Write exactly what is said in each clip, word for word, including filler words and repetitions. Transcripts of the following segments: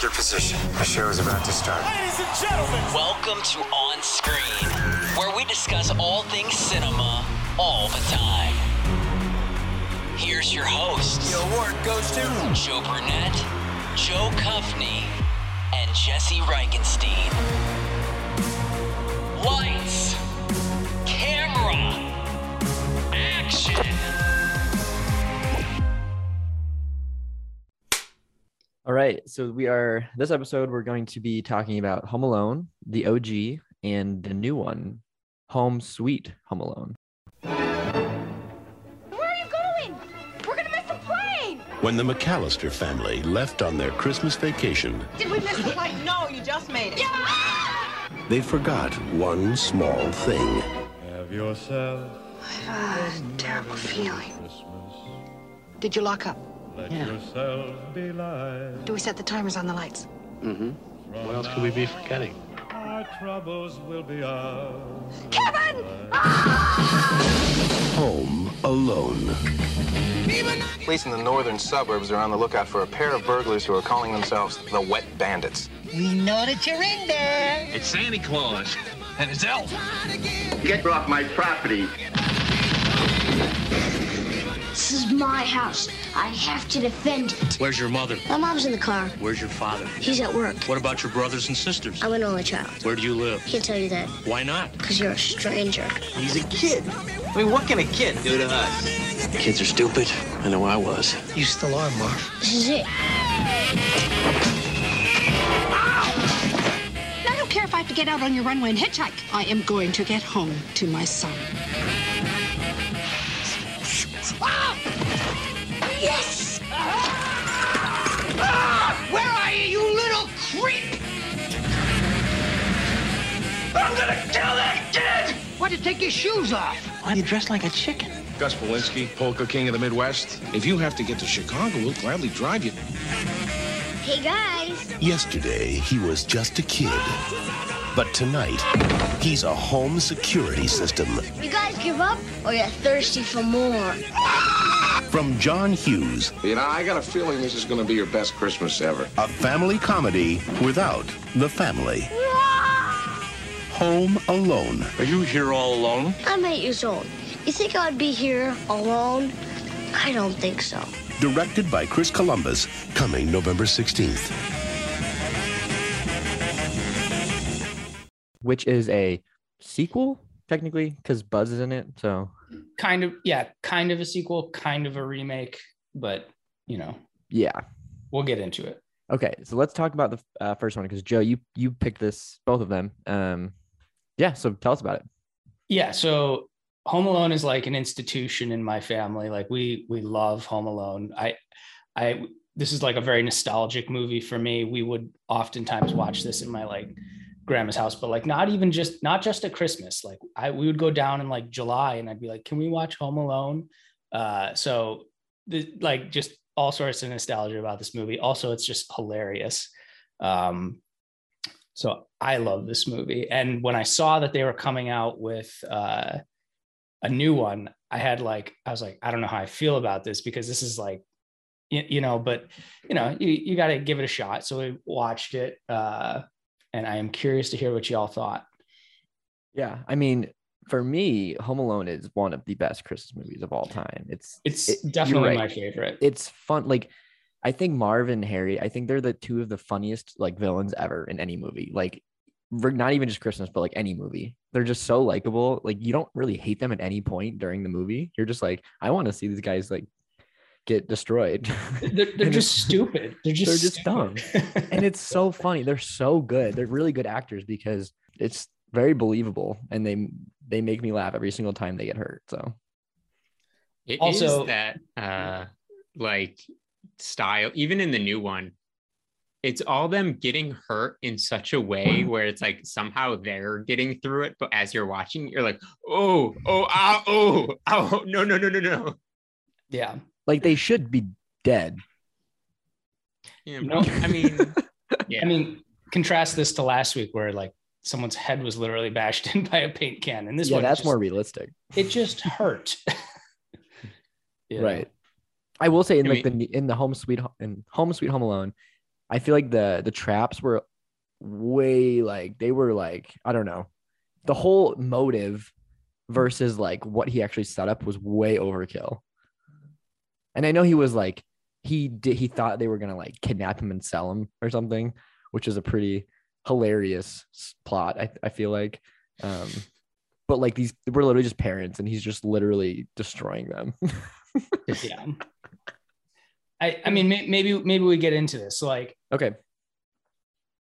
Take your position. The show is about to start. Ladies and gentlemen, welcome to On Screen, where we discuss all things cinema all the time. Here's your hosts. The award goes to Joe Burnett, Joe Cuffney, and Jesse Reichenstein. Lights, camera, action. All right, so we are, this episode, we're going to be talking about Home Alone, the O G, and the new one, Home Sweet Home Alone. Where are you going? We're going to miss the plane! When the McAllister family left on their Christmas vacation... Did we miss the plane? No, you just made it. Yeah! They forgot one small thing. Have yourself... I have a terrible feeling. Christmas. Did you lock up? Let yeah. yourself be light. Do we set the timers on the lights? Mm-hmm. What else could we be forgetting? Our troubles will be ours. Kevin! Ah! Home Alone. Police in the northern suburbs are on the lookout for a pair of burglars who are calling themselves the Wet Bandits. We know that you're in there. It's Santa Claus. And it's Elf. Get off my property. This is my house. I have to defend it. Where's your mother? My mom's in the car. Where's your father? He's at work. What about your brothers and sisters? I'm an only child. Where do you live? Can't tell you that. Why not? Because you're a stranger. He's a kid. I mean, what can a kid do to us? Kids are stupid. I know I was. You still are, Marv. This is it. Ow! I don't care if I have to get out on your runway and hitchhike. I am going to get home to my son. Ah! Yes! Ah! Ah! Where are you, you little creep? I'm gonna kill that kid! Why'd you take your shoes off? Why are you dressed like a chicken? Gus Polinski, Polka King of the Midwest. If you have to get to Chicago, we'll gladly drive you. Hey, guys. Yesterday, he was just a kid. But tonight, he's a home security system. You guys give up or you're thirsty for more? From John Hughes. You know, I got a feeling this is going to be your best Christmas ever. A family comedy without the family. Home Alone. Are you here all alone? I'm eight years old. You think I'd be here alone? I don't think so. Directed by Chris Columbus. Coming November sixteenth. Which is a sequel, technically, because Buzz is in it, so... Kind of, yeah, kind of a sequel, kind of a remake, but, you know. Yeah. We'll get into it. Okay, so let's talk about the uh, first one, because, Joe, you you picked this, both of them. Um, yeah, so tell us about it. Yeah, so Home Alone is like an institution in my family. Like, we we love Home Alone. I I This is like a very nostalgic movie for me. We would oftentimes watch this in my, like... grandma's house, but like not even just not just at Christmas. Like I we would go down in like July and I'd be like, can we watch Home Alone? Uh so the, like just all sorts of nostalgia about this movie. Also, it's just hilarious. Um so I love this movie. And when I saw that they were coming out with uh a new one, I had like I was like, I don't know how I feel about this, because this is like you, you know, but you know, you, you gotta give it a shot. So we watched it. Uh And I am curious to hear what y'all thought. Yeah, I mean, for me, Home Alone is one of the best Christmas movies of all time. It's it's it, definitely right. my favorite. It's fun. Like, I think Marv and Harry, I think they're the two of the funniest like villains ever in any movie. Like, not even just Christmas, but like any movie. They're just so likable. Like, you don't really hate them at any point during the movie. You're just like, I want to see these guys like get destroyed. They're, they're just stupid. They're just they're just dumb. And it's so funny. They're so good. They're really good actors, because it's very believable, and they they make me laugh every single time they get hurt. So it also is that uh like style, even in the new one, it's all them getting hurt in such a way where it's like somehow they're getting through it, but as you're watching, you're like, oh oh ow, oh oh no no no no no yeah. Like, they should be dead. Yeah, no, I mean, yeah. I mean, contrast this to last week where, like, someone's head was literally bashed in by a paint can. And this yeah, one, that's just more realistic. It just hurt. Yeah. Right. I will say, in I like mean, the in the Home Sweet in Home Sweet Home Alone, I feel like the the traps were way like they were like, I don't know, the whole motive versus like what he actually set up was way overkill. And I know he was like, he did, he thought they were going to like kidnap him and sell him or something, which is a pretty hilarious plot. I, I feel like, um, but like these were literally just parents and he's just literally destroying them. Yeah. I, I mean, maybe, maybe we get into this. Like, okay.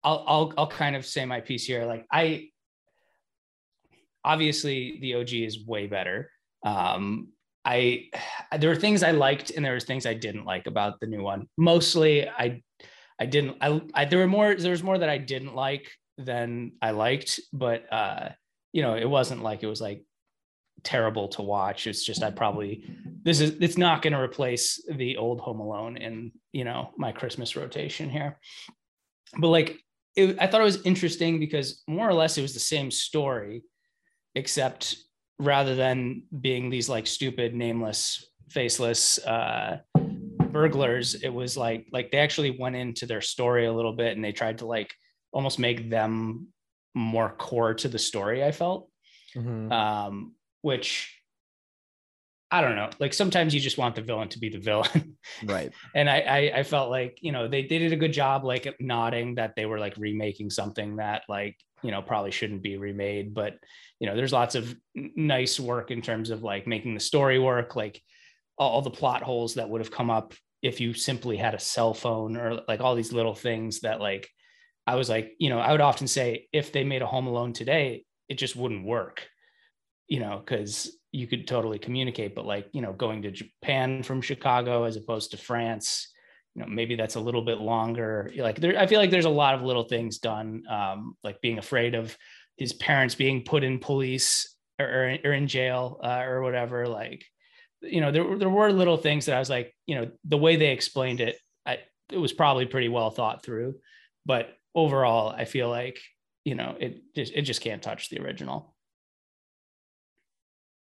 I'll, I'll, I'll kind of say my piece here. Like I, obviously the O G is way better. Um, I, there were things I liked and there was things I didn't like about the new one. Mostly I, I didn't, I, I, there were more, there was more that I didn't like than I liked, but, uh, you know, it wasn't like, it was like terrible to watch. It's just, I probably, this is, it's not going to replace the old Home Alone in, you know, my Christmas rotation here. But like, it, I thought it was interesting because more or less it was the same story, except rather than being these like stupid, nameless, faceless uh, burglars, it was like, like they actually went into their story a little bit and they tried to like almost make them more core to the story, I felt, mm-hmm. um, which I don't know, like sometimes you just want the villain to be the villain. Right. And I, I, I felt like, you know, they, they did a good job, like nodding that they were like remaking something that like, you know, probably shouldn't be remade, but you know, there's lots of nice work in terms of like making the story work, like all the plot holes that would have come up if you simply had a cell phone or like all these little things that like, I was like, you know, I would often say if they made a Home Alone today, it just wouldn't work, you know, because you could totally communicate, but like, you know, going to Japan from Chicago as opposed to France, you know, maybe that's a little bit longer. Like there, I feel like there's a lot of little things done, um, like being afraid of his parents being put in police or, or in jail uh, or whatever. Like, you know, there, there were little things that I was like, you know, the way they explained it, I, it was probably pretty well thought through, but overall, I feel like, you know, it just, it just can't touch the original.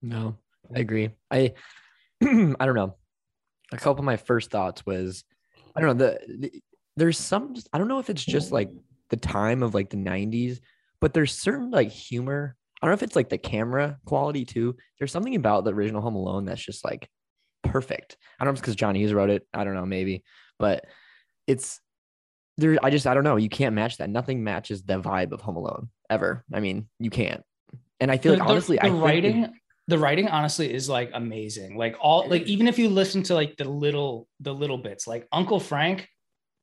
No, I agree. I, I don't know. A couple of my first thoughts was, I don't know, the, the there's some, I don't know if it's just like the time of like the nineties, but there's certain like humor. I don't know if it's like the camera quality too. There's something about the original Home Alone that's just like perfect. I don't know if it's because John Hughes wrote it. I don't know, maybe, but it's there. I just, I don't know. You can't match that. Nothing matches the vibe of Home Alone ever. I mean, you can't. And I feel the, like, honestly, the, the I writing. Think it, The writing honestly is like amazing. Like all, like even if you listen to like the little, the little bits, like Uncle Frank,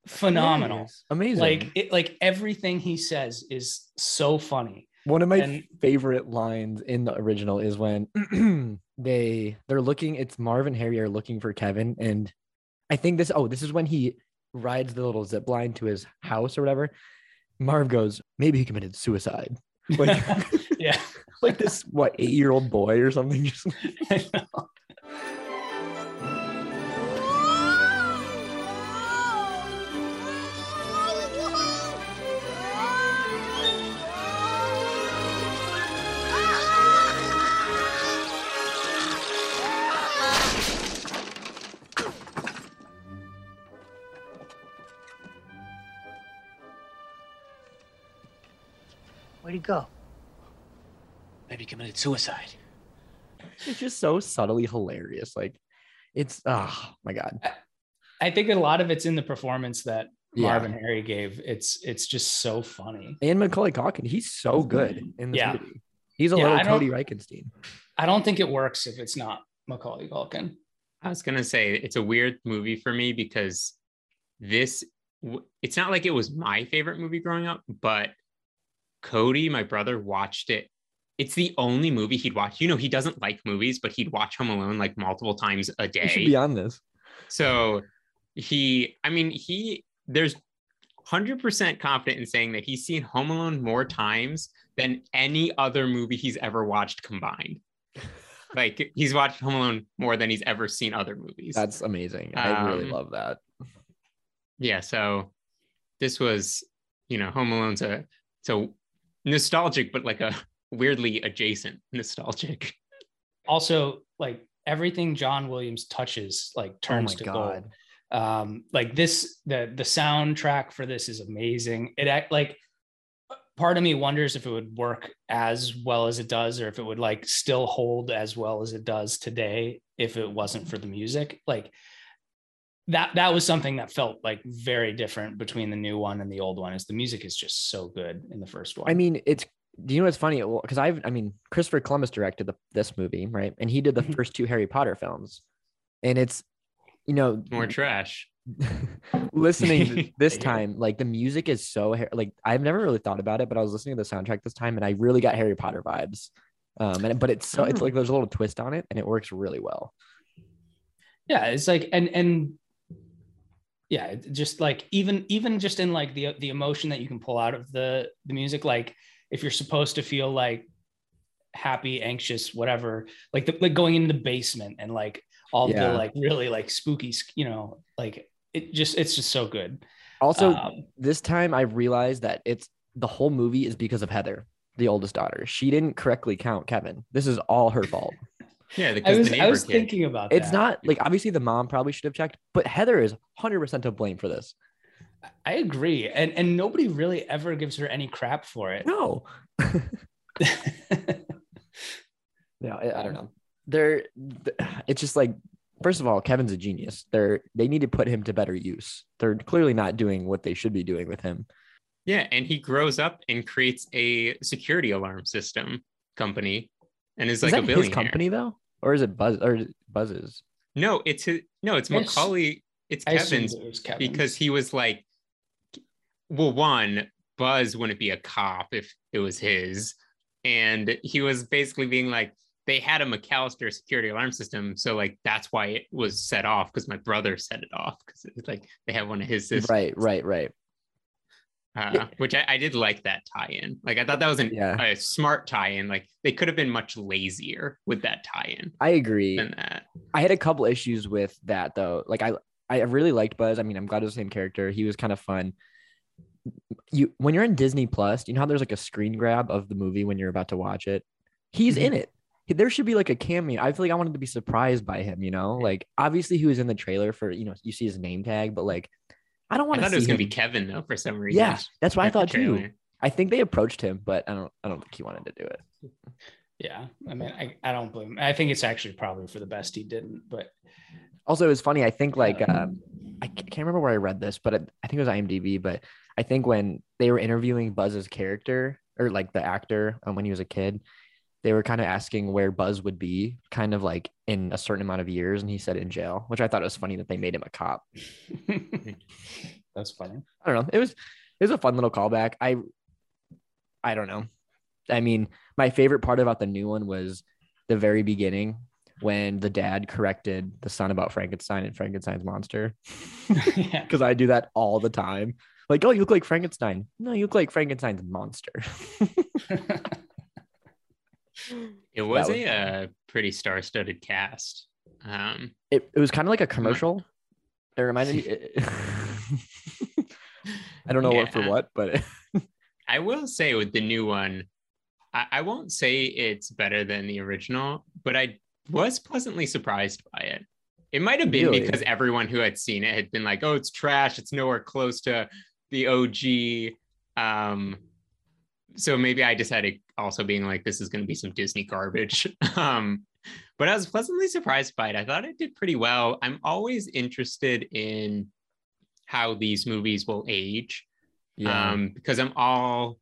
phenomenal, yes, amazing. Like it, like everything he says is so funny. One of my and, favorite lines in the original is when they they're looking. It's Marv and Harry are looking for Kevin, and I think this. Oh, this is when he rides the little zip line to his house or whatever. Marv goes, maybe he committed suicide. Like, yeah. Like this, what, eight-year-old boy or something? Just I know. Where'd he go? Maybe committed suicide. It's just so subtly hilarious. Like it's, oh my God. I think a lot of it's in the performance that yeah. Marv and Harry gave. It's, it's just so funny. And Macaulay Culkin, he's so good in this yeah. movie. He's a yeah, little Cody Reichenstein. I don't think it works if it's not Macaulay Culkin. I was going to say, it's a weird movie for me because this, it's not like it was my favorite movie growing up, but Cody, my brother, watched it. It's the only movie he'd watch. You know, he doesn't like movies, but he'd watch Home Alone like multiple times a day. You should be on this. So he, I mean, he, there's one hundred percent confident in saying that he's seen Home Alone more times than any other movie he's ever watched combined. Like he's watched Home Alone more than he's ever seen other movies. That's amazing. I um, really love that. Yeah. So this was, you know, Home Alone's a, so nostalgic, but like a, weirdly adjacent nostalgic. Also, like everything John Williams touches like turns oh to God. gold. Um, like this, the the soundtrack for this is amazing. It act like part of me wonders if it would work as well as it does, or if it would like still hold as well as it does today if it wasn't for the music. Like that, that was something that felt like very different between the new one and the old one, is the music is just so good in the first one. I mean, it's, do you know what's funny? Because I've, I mean, Christopher Columbus directed the, this movie, right? And he did the first two Harry Potter films, and it's, you know, more trash. Listening this time, like the music is so like I've never really thought about it, but I was listening to the soundtrack this time, and I really got Harry Potter vibes. Um, and but it's so it's like there's a little twist on it, and it works really well. Yeah, it's like and and. Yeah, just like even even just in like the the emotion that you can pull out of the the music, like if you're supposed to feel like happy, anxious, whatever, like the, like going in the basement and like all yeah. the like really like spooky, you know, like it just it's just so good. Also, um, this time I realized that it's the whole movie is because of Heather, the oldest daughter. She didn't correctly count Kevin. This is all her fault. Yeah, because I was, the I was thinking about that. It's not like obviously the mom probably should have checked, but Heather is one hundred percent to blame for this. I agree, and and nobody really ever gives her any crap for it. No. no, I, I don't know. They're it's just like first of all, Kevin's a genius. They're they need to put him to better use. They're clearly not doing what they should be doing with him. Yeah, and he grows up and creates a security alarm system company. And is like that a billionaire. His company though, or is it Buzz? Or is it Buzz's? No, it's his, no, it's Macaulay. It's Kevin's, it Kevin's because he was like, well, one, Buzz wouldn't be a cop if it was his, and he was basically being like, they had a McAllister security alarm system, so like that's why it was set off because my brother set it off because it's like they have one of his systems. Right, right, right. Uh, yeah. Which I, I did like that tie-in. Like I thought that was an, yeah. a smart tie-in. Like they could have been much lazier with that tie-in. I agree. Than that. I had a couple issues with that though. Like I, I really liked Buzz. I mean, I'm glad it was the same character. He was kind of fun. You when you're in Disney Plus, you know how there's like a screen grab of the movie when you're about to watch it. He's mm-hmm. in it. There should be like a cameo. I feel like I wanted to be surprised by him. You know, like obviously he was in the trailer for you know you see his name tag, but like. I don't want I to. I thought it was him. Gonna be Kevin though for some reason. Yeah, that's what I thought too. I think they approached him, but I don't. I don't think he wanted to do it. Yeah, I mean, I, I don't blame him. I think it's actually probably for the best he didn't. But also, it was funny. I think like um, um, I can't remember where I read this, but it, I think it was I M D B. But I think when they were interviewing Buzz's character or like the actor um, when he was a kid, they were kind of asking where Buzz would be, kind of like in a certain amount of years, and he said in jail, which I thought was funny that they made him a cop. That's funny. I don't know. It was it was a fun little callback. I I don't know. I mean, my favorite part about the new one was the very beginning when the dad corrected the son about Frankenstein and Frankenstein's monster. Because I do that all the time. Like, oh, you look like Frankenstein. No, you look like Frankenstein's monster. It was, was a uh, pretty star-studded cast. Um, it it was kind of like a commercial. It reminded me. It, I don't know yeah. what for what, but I will say with the new one, I, I won't say it's better than the original, but I was pleasantly surprised by it. It might have been really? because everyone who had seen it had been like, "Oh, it's trash. It's nowhere close to the O G." Um, so maybe I decided. Also being like, this is going to be some Disney garbage. Um, but I was pleasantly surprised by it. I thought it did pretty well. I'm always interested in how these movies will age. Yeah. Um, because I'm all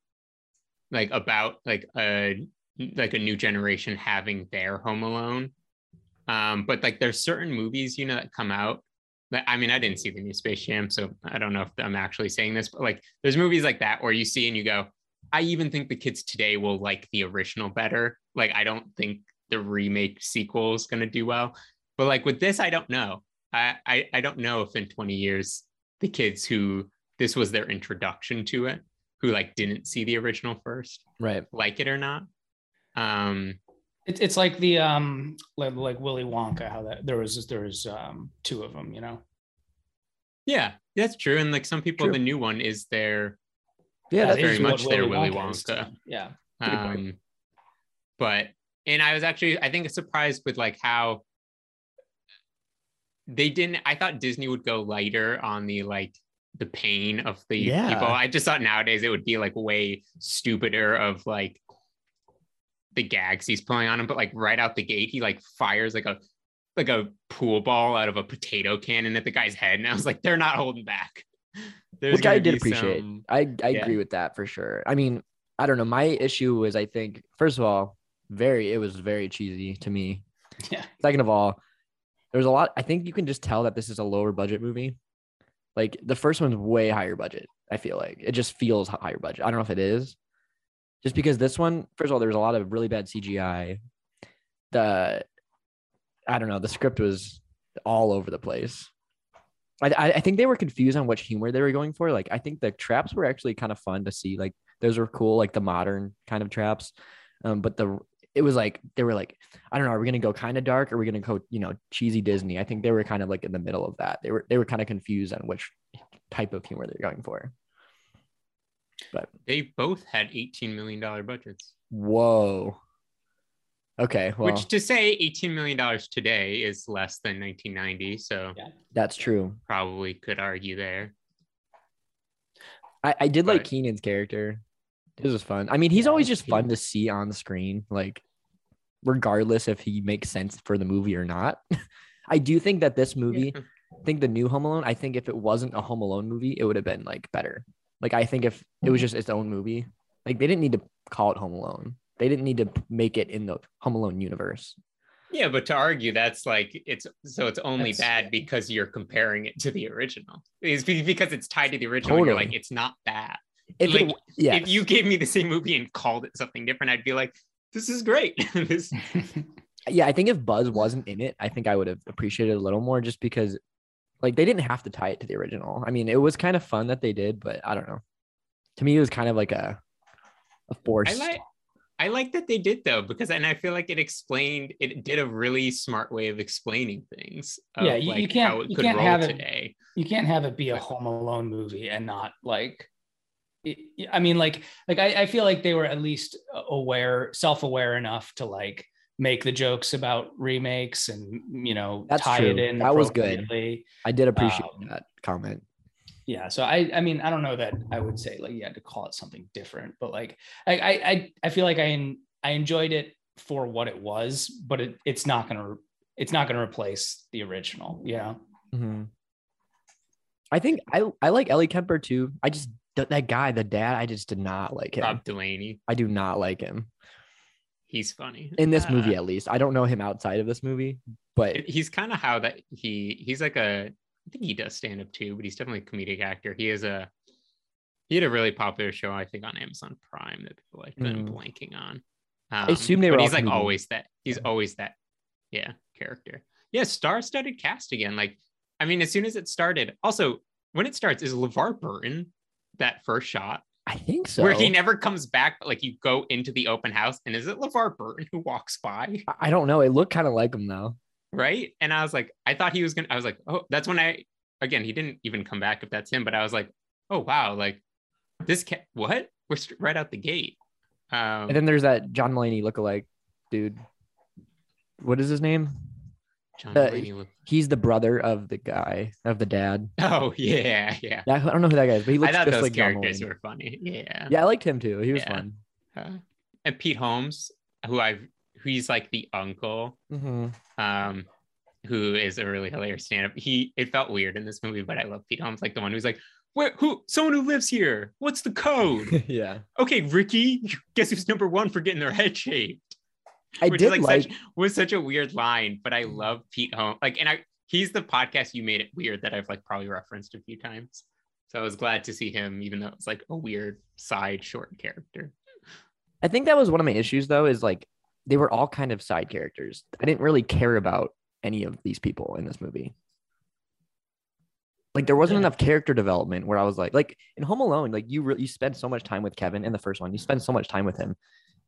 like about like a, like a new generation having their Home Alone. Um, but like there's certain movies, you know, that come out that, I mean, I didn't see the new Space Jam, so I don't know if I'm actually saying this, but like there's movies like that where you see and you go, I even think the kids today will like the original better. Like, I don't think the remake sequel is going to do well. But like with this, I don't know. I, I I don't know if in twenty years, the kids who this was their introduction to it, who like didn't see the original first, right, like it or not. Um, it, it's like the um like, like Willy Wonka, how that there was there was um two of them, you know. Yeah, that's true. And like some people, true. The new one is their. Yeah, that's very much their Willy Wonka. Yeah. Um, but, and I was actually, I think surprised with like how they didn't, I thought Disney would go lighter on the, like, the pain of the yeah. people. I just thought nowadays it would be, like, way stupider of, like, the gags he's pulling on him. But, like, right out the gate, he, like, fires, like, a like a pool ball out of a potato cannon at the guy's head. And I was like, they're not holding back. There's Which I did appreciate. Some... I, I yeah. agree with that for sure. I mean, I don't know. My issue was, I think, first of all, very, it was very cheesy to me. Yeah. Second of all, there was a lot. I think you can just tell that this is a lower budget movie. Like, the first one's way higher budget. I feel like it just feels higher budget. I don't know if it is, just because this one, first of all, there was a lot of really bad C G I. The, I don't know. The script was all over the place. I, I think they were confused on which humor they were going for. Like, I think the traps were actually kind of fun to see. Like, those were cool, like the modern kind of traps. Um, but the it was like, they were like, I don't know, are we going to go kind of dark? Or are we going to go, you know, cheesy Disney? I think they were kind of like in the middle of that. They were they were kind of confused on which type of humor they're going for. But they both had eighteen million dollars budgets. Whoa. Okay, well, which to say eighteen million dollars today is less than nineteen ninety, so yeah, that's true. Probably could argue there. I, I did but, like Keenan's character. This was fun. I mean, he's yeah, always just fun to see on the screen, like regardless if he makes sense for the movie or not. I do think that this movie, yeah. I think the new Home Alone, I think if it wasn't a Home Alone movie, it would have been like better. Like, I think if it was just its own movie, like they didn't need to call it Home Alone. They didn't need to make it in the Home Alone universe. Yeah, but to argue that's like, it's so it's only that's, bad because you're comparing it to the original. It's because it's tied to the original. Totally. You're like, it's not bad. If, like, it, yes. if you gave me the same movie and called it something different, I'd be like, this is great. this... Yeah, I think if Buzz wasn't in it, I think I would have appreciated it a little more, just because like they didn't have to tie it to the original. I mean, it was kind of fun that they did, but I don't know. To me, it was kind of like a, a forced... I like- I like that they did though, because and I feel like it explained it did a really smart way of explaining things. Of, yeah, you, like, you can't how it you could can't roll have it, today. You can't have it be a Home Alone movie and not like. It, I mean, like, like I, I feel like they were at least aware, self-aware enough to like make the jokes about remakes and you know That's tie true. It in. That was good. I did appreciate um, that comment. Yeah, so I I mean, I don't know that I would say like you had to call it something different, but like I I I feel like I I enjoyed it for what it was, but it it's not gonna it's not gonna replace the original, you know. Mm-hmm. I think I I like Ellie Kemper too. I just that guy, the dad, I just did not like him. Rob Delaney. I do not like him. He's funny in this uh, movie, at least. I don't know him outside of this movie, but he's kind of how that he he's like a. I think he does stand up too, but he's definitely a comedic actor. He is a, he had a really popular show, I think on Amazon Prime that people like, but I'm mm. blanking on. Um, I assume they were he's like always that, he's yeah. always that, yeah, character. Yeah, star-studded cast again. Like, I mean, as soon as it started, also when it starts, is LeVar Burton that first shot? I think so. Where he never comes back, but like you go into the open house and is it LeVar Burton who walks by? I don't know. It looked kind of like him though. Right. And I was like, I thought he was going to, I was like, oh, that's when I, again, he didn't even come back if that's him, but I was like, oh, wow. Like this, ca- what? We're st- right out the gate. Um, and then there's that John Mulaney lookalike dude. What is his name? John uh, look- He's the brother of the guy, of the dad. Oh, yeah. Yeah. I don't know who that guy is, but he looks I thought just those like characters were funny. Yeah. Yeah. I liked him too. He was yeah. fun. Uh, and Pete Holmes, who I've, he's like the uncle mm-hmm. um who is a really hilarious stand-up. He it felt weird in this movie, but I love Pete Holmes, like the one who's like, where who someone who lives here, what's the code? Yeah, okay, Ricky, guess who's number one for getting their head shaved. I Which did is like, like... Such, was such a weird line, but I love Pete Holmes, like, and I he's the podcast You Made It Weird that I've like probably referenced a few times, so I was glad to see him, even though it's like a weird side short character. I think that was one of my issues though, is like they were all kind of side characters. I didn't really care about any of these people in this movie. Like there wasn't yeah. enough character development where I was like, like in Home Alone, like you really, you spend so much time with Kevin in the first one, you spend so much time with him.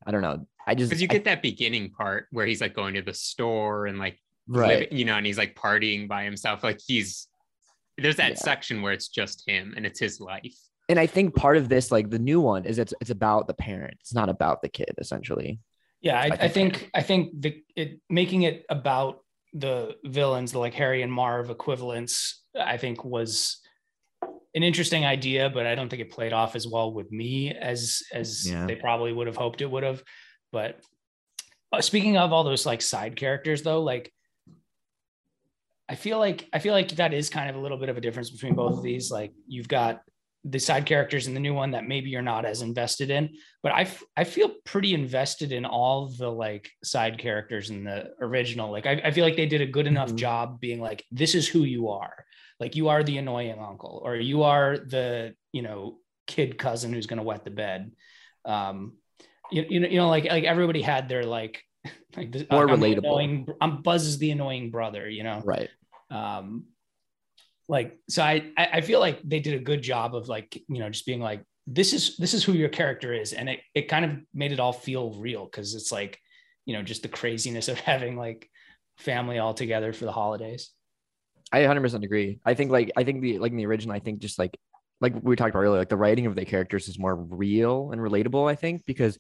I don't know. I just, cause you get I, that beginning part where he's like going to the store and like, right. living, you know, and he's like partying by himself. Like he's, there's that yeah. section where it's just him and it's his life. And I think part of this, like the new one is it's, it's about the parent. It's not about the kid essentially. Yeah, I, I think I think the it, making it about the villains, the like Harry and Marv equivalents, I think was an interesting idea, but I don't think it played off as well with me as as yeah. they probably would have hoped it would have. But uh, speaking of all those like side characters though, like I feel like I feel like that is kind of a little bit of a difference between both of these. Like you've got the side characters in the new one that maybe you're not as invested in, but I, f- I feel pretty invested in all the like side characters in the original. Like I, I feel like they did a good enough mm-hmm. job being like, this is who you are. Like you are the annoying uncle, or you are the, you know, kid cousin who's going to wet the bed. Um, you, you know, you know, like, like everybody had their like, like this, more I'm relatable. Annoying, I'm Buzz's the annoying brother, you know? Right. Um, Like, so I, I feel like they did a good job of like, you know, just being like, this is, this is who your character is. And it, it kind of made it all feel real. Cause it's like, you know, just the craziness of having like family all together for the holidays. I one hundred percent agree. I think like, I think the, like in the original, I think just like, like we talked about earlier, like the writing of the characters is more real and relatable, I think, because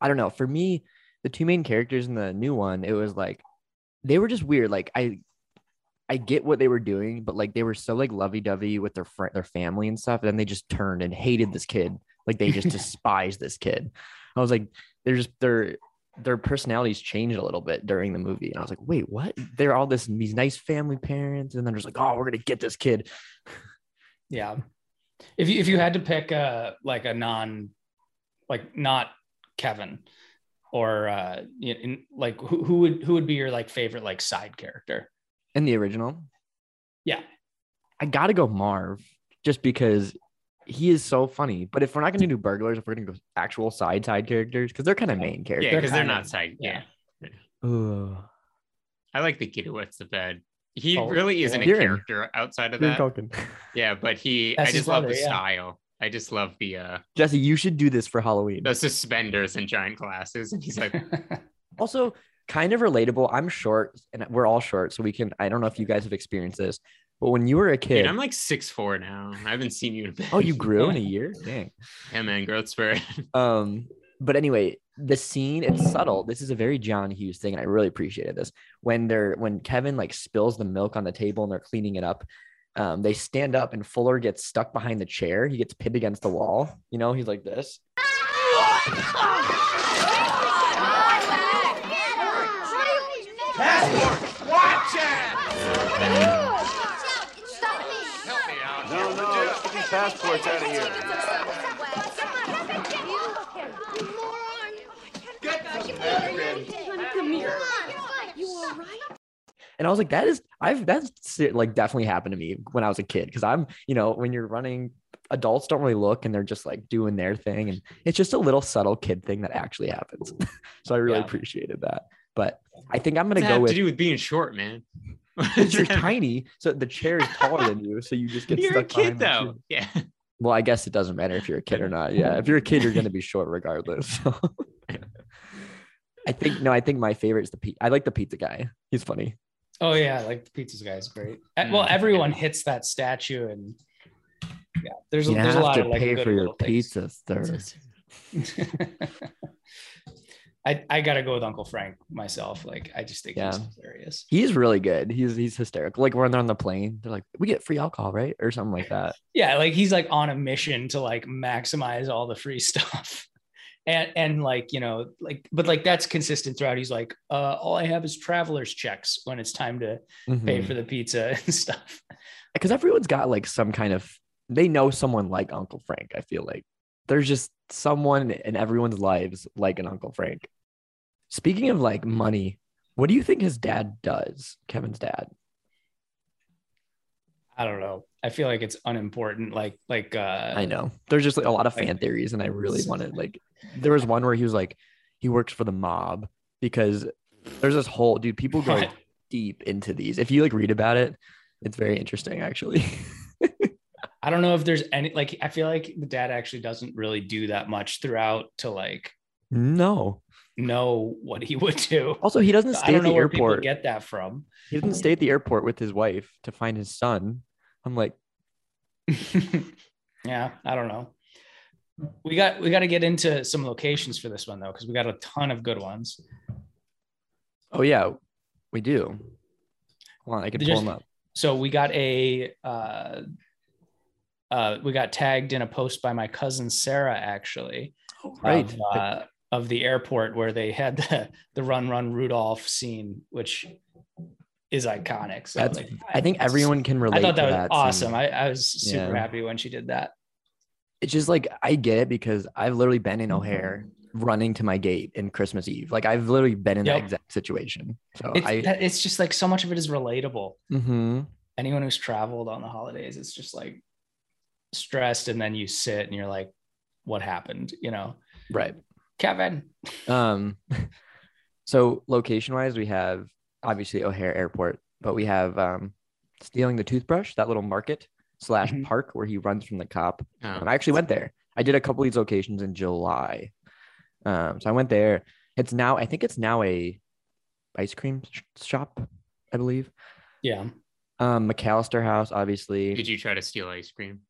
I don't know, for me, the two main characters in the new one, it was like, they were just weird. Like I, I get what they were doing, but like they were so like lovey-dovey with their friend, their family and stuff. And then they just turned and hated this kid. Like they just despised this kid. I was like, they're just their their personalities changed a little bit during the movie. And I was like, wait, what? They're all this these nice family parents, and then they're just like, oh, we're gonna get this kid. Yeah. If you if you had to pick a like a non, like not Kevin, or uh, in, like who who would who would be your like favorite like side character? In the original? Yeah. I gotta go Marv, just because he is so funny. But if we're not gonna do burglars, if we're gonna go actual side side characters, because they're kind of main characters. Yeah, because they're, they're not side. Yeah. yeah. Ooh. I like the kid who wets the bed. He oh, really isn't yeah. a character in. outside of you're that. Yeah, but he That's I just love brother, the yeah. style. I just love the uh Jesse, you should do this for Halloween. The suspenders and giant glasses. And he's like also kind of relatable. I'm short and we're all short, so we can I don't know if you guys have experienced this, but when you were a kid, dude, I'm like six four now. I haven't seen you in a bit. Oh, you grew yeah. in a year? Dang. Yeah, man, growth spurt. Um but anyway, the scene, it's subtle. This is a very John Hughes thing, and I really appreciated this. When they're when Kevin like spills the milk on the table and they're cleaning it up, um they stand up and Fuller gets stuck behind the chair. He gets pinned against the wall. You know, he's like this. Passport! Watch it! Stop me! Help me out. No, no, let's get these passports out of here. You moron! Get the Come here. You all right? And I was like, that is, I've, that's like definitely happened to me when I was a kid. Because I'm, you know, when you're running, adults don't really look and they're just like doing their thing. And it's just a little subtle kid thing that actually happens. So I really yeah. appreciated that. But I think I'm gonna go with to do with being short, man. You're tiny, so the chair is taller than you, so you just get you're stuck. You're a kid, though. Yeah. Well, I guess it doesn't matter if you're a kid or not. Yeah, if you're a kid, you're gonna be short regardless. So. I think no, I think my favorite is the pizza. I like the pizza guy. He's funny. Oh yeah, like the pizza guy is great. Mm, well, everyone yeah. hits that statue, and yeah, there's a, there's a lot to of like pay good for your pizza, sir. I, I gotta go with Uncle Frank myself. Like I just think yeah. he's hilarious. He's really good. He's he's hysterical. Like when they're on the plane, they're like, "We get free alcohol, right?" or something like that. Yeah, like he's like on a mission to like maximize all the free stuff, and and like you know like but like that's consistent throughout. He's like, uh, "All I have is traveler's checks when it's time to mm-hmm. pay for the pizza and stuff." Because everyone's got like some kind of they know someone like Uncle Frank. I feel like there's just someone in everyone's lives like an Uncle Frank. Speaking of like money, what do you think his dad does? Kevin's dad. I don't know. I feel like it's unimportant. Like, like uh, I know there's just like a lot of fan like, theories, and I really wanted like there was one where he was like he works for the mob because there's this whole dude. People go like, deep into these. If you like read about it, it's very interesting actually. I don't know if there's any like. I feel like the dad actually doesn't really do that much throughout to like. No. Know what he would do. Also, he doesn't stay I don't at the know airport. Where people get that from? He doesn't stay at the airport with his wife to find his son. I'm like, yeah, I don't know. We got we got to get into some locations for this one though, because we got a ton of good ones. Oh yeah, we do. Well, I can pull just, them up. So we got a uh, uh, we got tagged in a post by my cousin Sarah, actually, oh, right. of, uh, of the airport where they had the, the Run Run Rudolph scene, which is iconic. So that's, like, I think everyone can relate. I thought that to was that awesome. I, I was super yeah. happy when she did that. It's just like, I get it because I've literally been in O'Hare running to my gate in Christmas Eve. Like I've literally been in yep. that exact situation. So it's, I, it's just like so much of it is relatable. Mm-hmm. Anyone who's traveled on the holidays, it's just like stressed. And then you sit and you're like, what happened? You know? Right. Kevin. Um, so location wise, we have obviously O'Hare Airport, but we have um, Stealing the Toothbrush, that little market slash mm-hmm. park where he runs from the cop. Oh. And I actually went there. I did a couple of these locations in July. Um, so I went there. It's now, I think it's now a ice cream sh- shop, I believe. Yeah. Um, McAllister House, obviously. Did you try to steal ice cream?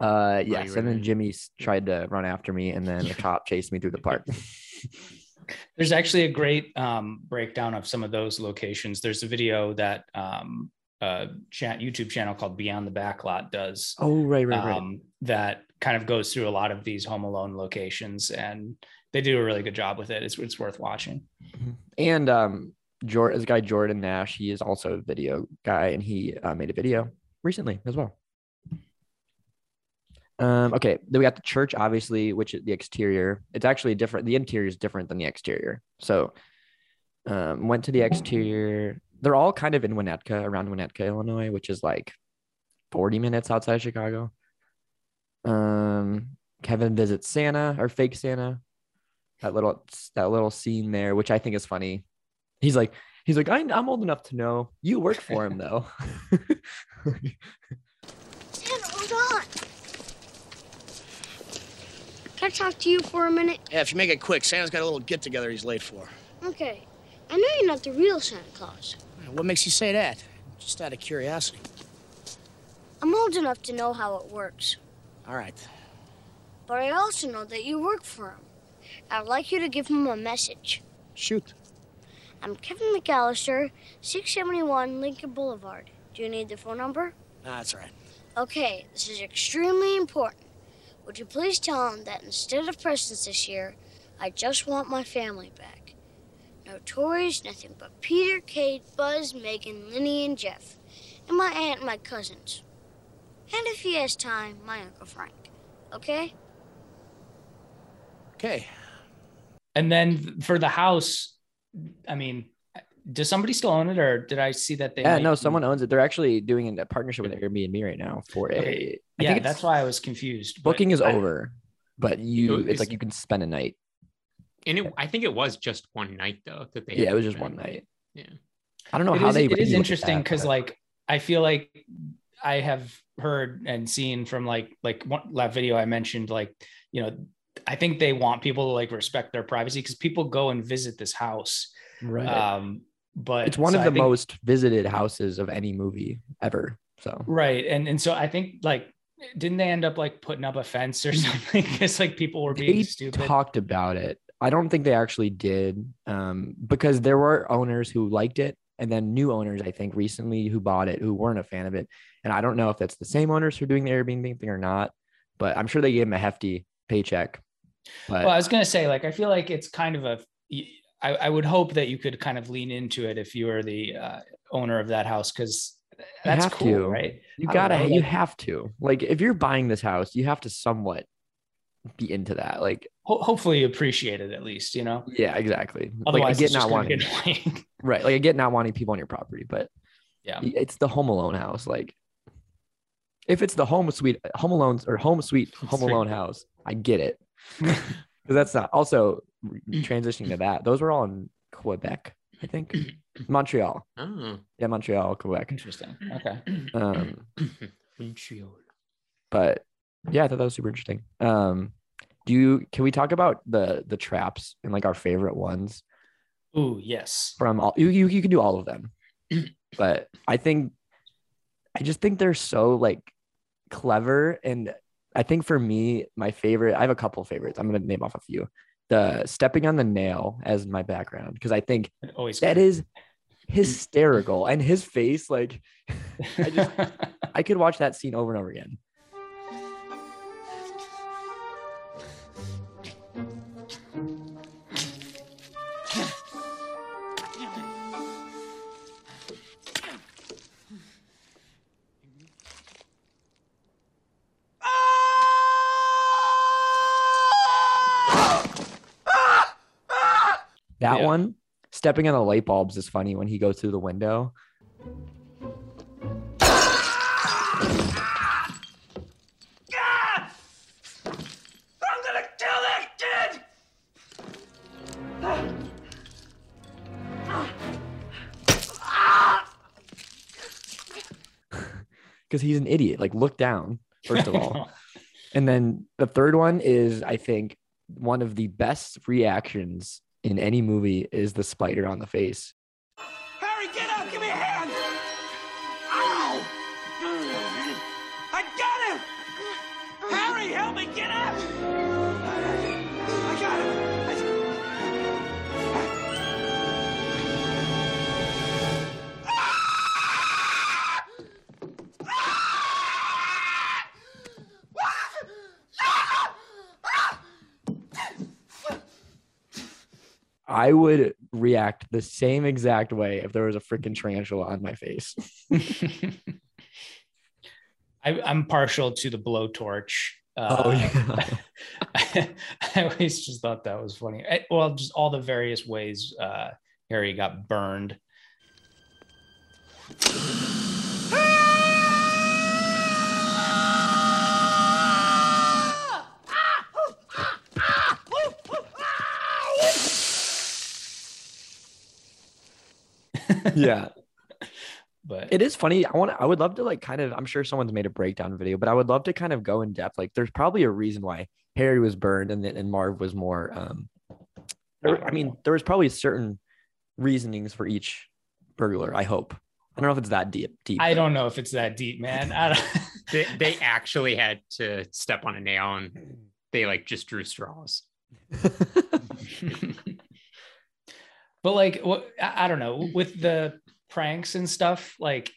Uh, yes. And then Jimmy tried to run after me, and then the cop chased me through the park. There's actually a great um, breakdown of some of those locations. There's a video that um, a chat YouTube channel called Beyond the Backlot does. Oh, right, right, right. Um, that kind of goes through a lot of these Home Alone locations, and they do a really good job with it. It's it's worth watching. And um, Jordan, this guy Jordan Nash, he is also a video guy, and he uh, made a video recently as well. Um, okay, then we got the church, obviously, which is the exterior. It's actually different. The interior is different than the exterior. So um, went to the exterior. They're all kind of in Winnetka, around Winnetka, Illinois, which is like forty minutes outside of Chicago. Um, Kevin visits Santa, or fake Santa. That little that little scene there, which I think is funny. He's like, he's like, I'm, I'm old enough to know. You work for him, though. Santa, hold on. Can I talk to you for a minute? Yeah, if you make it quick, Santa's got a little get-together he's late for. Okay. I know you're not the real Santa Claus. What makes you say that? Just out of curiosity. I'm old enough to know how it works. All right. But I also know that you work for him. I'd like you to give him a message. Shoot. I'm Kevin McAllister, six seventy-one Lincoln Boulevard. Do you need the phone number? No, that's all right. Okay, this is extremely important. Would you please tell him that instead of presents this year, I just want my family back. No Tories, nothing but Peter, Kate, Buzz, Megan, Linny, and Jeff, and my aunt and my cousins. And if he has time, my Uncle Frank. Okay? Okay. And then for the house, I mean, does somebody still own it, or did I see that they? Yeah, might... no, someone owns it. They're actually doing a partnership with Airbnb right now for a. Okay. Yeah, I think that's why I was confused. Booking is I, over, but you, it's, it's like you can spend a night. And it, I think it was just one night though that they. Yeah, it was just one night. Yeah, I don't know it how is, they. It is interesting because, like, I feel like I have heard and seen from like like one, that video I mentioned, like, you know. I think they want people to like respect their privacy because people go and visit this house. Right. Um, but it's one so of the think, most visited houses of any movie ever. So, right. And, and so I think like, didn't they end up like putting up a fence or something? It's like people were being they stupid. Talked about it. I don't think they actually did um, because there were owners who liked it. And then new owners, I think recently who bought it, who weren't a fan of it. And I don't know if that's the same owners who are doing the Airbnb thing or not, but I'm sure they gave him a hefty paycheck. But, well, I was going to say, like, I feel like it's kind of a, I, I would hope that you could kind of lean into it if you were the uh, owner of that house, because that's cool, to. Right? You gotta, like, you have to, like, if you're buying this house, you have to somewhat be into that. Like, ho- hopefully you appreciate it at least, you know? Yeah, exactly. Otherwise, like, I get not wanting, right. Like I get not wanting people on your property, but yeah, it's the Home Alone house. Like if it's the Home Sweet, Home Alone or Home Sweet, Home Alone house, I get it. Because that's not also transitioning to that. Those were all in Quebec, I think. Montreal. Oh. Yeah, Montreal, Quebec. Interesting. Okay. Um, Montreal. But yeah, I thought that was super interesting. Um, do you can we talk about the the traps and like our favorite ones? Ooh, yes. From all you you, you can do all of them, but I think I just think they're so like clever and. I think for me, my favorite, I have a couple of favorites. I'm going to name off a few. The stepping on the nail as my background, because I think that is hysterical. And his face, like, I just, I could watch that scene over and over again. That yeah. one, stepping on the light bulbs is funny when he goes through the window. Ah! Ah! I'm gonna kill that kid! Ah! Ah! Because he's an idiot. Like, look down, first of all. And then the third one is, I think, one of the best reactions in any movie is the spider on the face. Harry, get up! Give me a hand! Ow! I got him! Harry, help me get up! I got him! I... I would react the same exact way if there was a freaking tarantula on my face. I, I'm partial to the blowtorch. Uh, oh, yeah. I, I always just thought that was funny. I, well, just all the various ways uh, Harry got burned. Yeah. But it is funny. I want to, I would love to like kind of, I'm sure someone's made a breakdown video, but I would love to kind of go in depth. Like there's probably a reason why Harry was burned and and Marv was more, um, there, I mean, there was probably certain reasonings for each burglar. I hope. I don't know if it's that deep. deep. I don't know if it's that deep, man. I don't... they, they actually had to step on a nail and they like just drew straws. But like, I don't know, with the pranks and stuff, like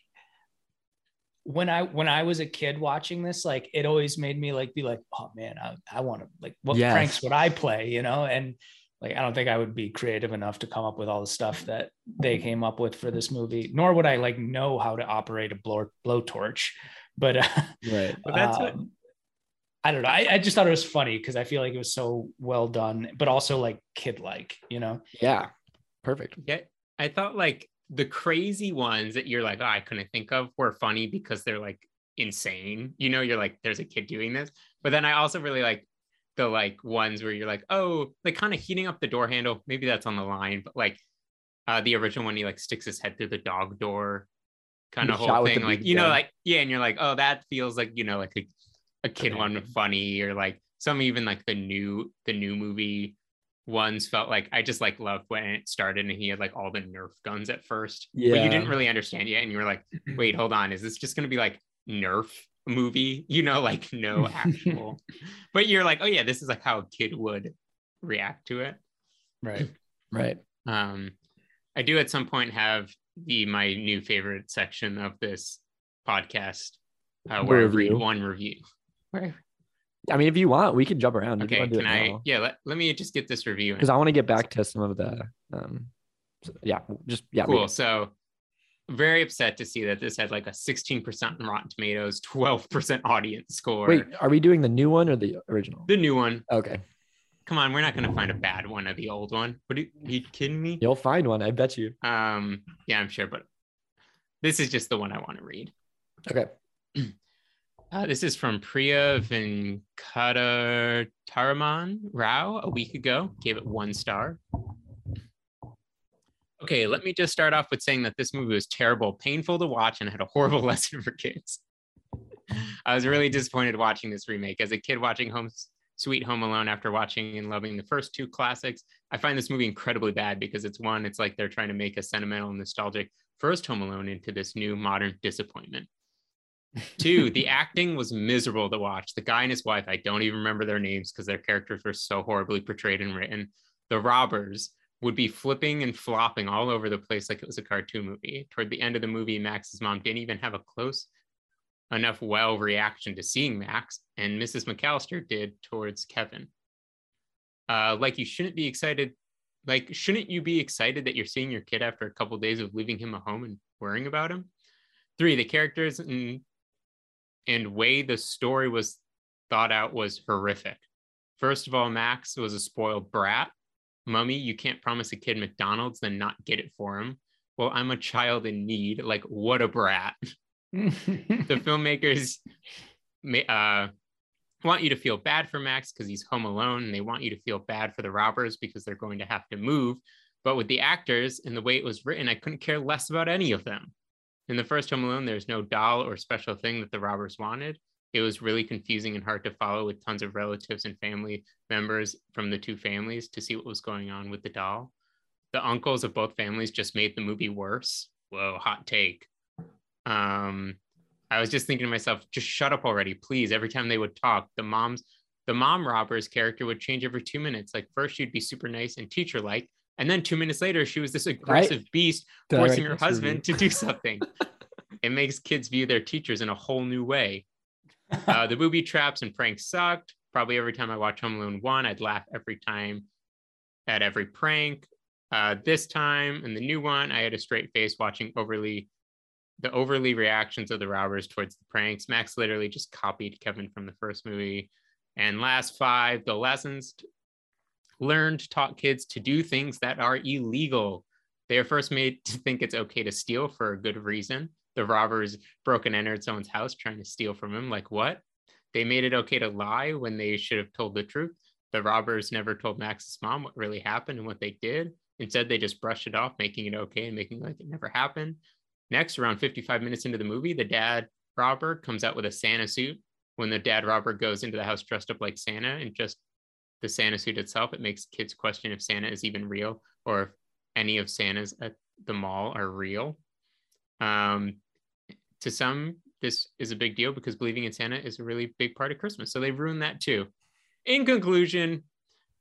when I, when I was a kid watching this, like it always made me like, be like, oh man, I, I want to like, what yes. pranks would I play, you know? And like, I don't think I would be creative enough to come up with all the stuff that they came up with for this movie, nor would I like know how to operate a blow blowtorch, but uh, right. But that's um, what- I don't know. I, I just thought it was funny because I feel like it was so well done, but also like kid-like, you know? Yeah. Perfect. Yeah, I thought like the crazy ones that you're like, oh, I couldn't think of were funny because they're like insane. You know, you're like, there's a kid doing this. But then I also really like the like ones where you're like, oh, like kind of heating up the door handle. Maybe that's on the line. But like uh, the original one, he like sticks his head through the dog door kind of whole thing. Like, you know, like, yeah. And you're like, oh, that feels like, you know, like a, a kid one funny, or like some even like the new, the new movie ones felt like I just like loved when it started and he had like all the Nerf guns at first, yeah. But you didn't really understand yet, and you were like, "Wait, hold on, is this just going to be like Nerf movie?" You know, like no actual. But you're like, "Oh yeah, this is like how a kid would react to it." Right, right. Um, I do at some point have the my new favorite section of this podcast, uh, where I read one review. Where. I mean, if you want, we can jump around. You okay, can, can I? Now. Yeah, let, let me just get this review. Because I want to get back to some of the, um, so, yeah, just, yeah. Cool, so very upset to see that this had like a sixteen percent on Rotten Tomatoes, twelve percent audience score. Wait, are we doing the new one or the original? The new one. Okay. Come on, we're not going to find a bad one of the old one. What are you, are you kidding me? You'll find one, I bet you. Um, yeah, I'm sure, but this is just the one I want to read. Okay. Uh, this is from Priya Venkataraman Rao a week ago, gave it one star. Okay, let me just start off with saying that this movie was terrible, painful to watch, and had a horrible lesson for kids. I was really disappointed watching this remake. As a kid watching Home Sweet Home Alone after watching and loving the first two classics, I find this movie incredibly bad because it's one, it's like they're trying to make a sentimental and nostalgic first Home Alone into this new modern disappointment. Two, the acting was miserable to watch. The guy and his wife, I don't even remember their names because their characters were so horribly portrayed and written. The robbers would be flipping and flopping all over the place like it was a cartoon movie. Toward the end of the movie, Max's mom didn't even have a close enough wow reaction to seeing Max, and Missus McAllister did towards Kevin. Uh, like you shouldn't be excited, like shouldn't you be excited that you're seeing your kid after a couple of days of leaving him at home and worrying about him? Three, the characters and, and way the story was thought out was horrific. First of all, Max was a spoiled brat. Mummy, you can't promise a kid McDonald's then not get it for him. Well, I'm a child in need. Like, what a brat. The filmmakers may, uh, want you to feel bad for Max because he's home alone, and they want you to feel bad for the robbers because they're going to have to move. But with the actors and the way it was written, I couldn't care less about any of them. In the first Home Alone, there's no doll or special thing that the robbers wanted. It was really confusing and hard to follow with tons of relatives and family members from the two families to see what was going on with the doll. The uncles of both families just made the movie worse. Whoa, hot take. Um, I was just thinking to myself, just shut up already, please. Every time they would talk, the mom's, the mom robber's character would change every two minutes. Like first she'd be super nice and teacher-like, and then two minutes later, she was this aggressive right? beast forcing her husband to do something. It makes kids view their teachers in a whole new way. Uh, the booby traps and pranks sucked. Probably every time I watch Home Alone one, I'd laugh every time at every prank. Uh, this time in the new one, I had a straight face watching overly the overly reactions of the robbers towards the pranks. Max literally just copied Kevin from the first movie. And last five, the lessons learned taught kids to do things that are illegal. They are first made to think it's okay to steal for a good reason. The robbers broke and entered someone's house trying to steal from him. Like what? They made it okay to lie when they should have told the truth. The robbers never told Max's mom what really happened and what they did. Instead, they just brushed it off, making it okay and making it like it never happened. Next, around fifty-five minutes into the movie, the dad robber comes out with a Santa suit. When the dad robber goes into the house dressed up like Santa and just the Santa suit itself, it makes kids question if Santa is even real or if any of Santas at the mall are real. Um, To some, this is a big deal because believing in Santa is a really big part of Christmas. So they ruined that too. In conclusion,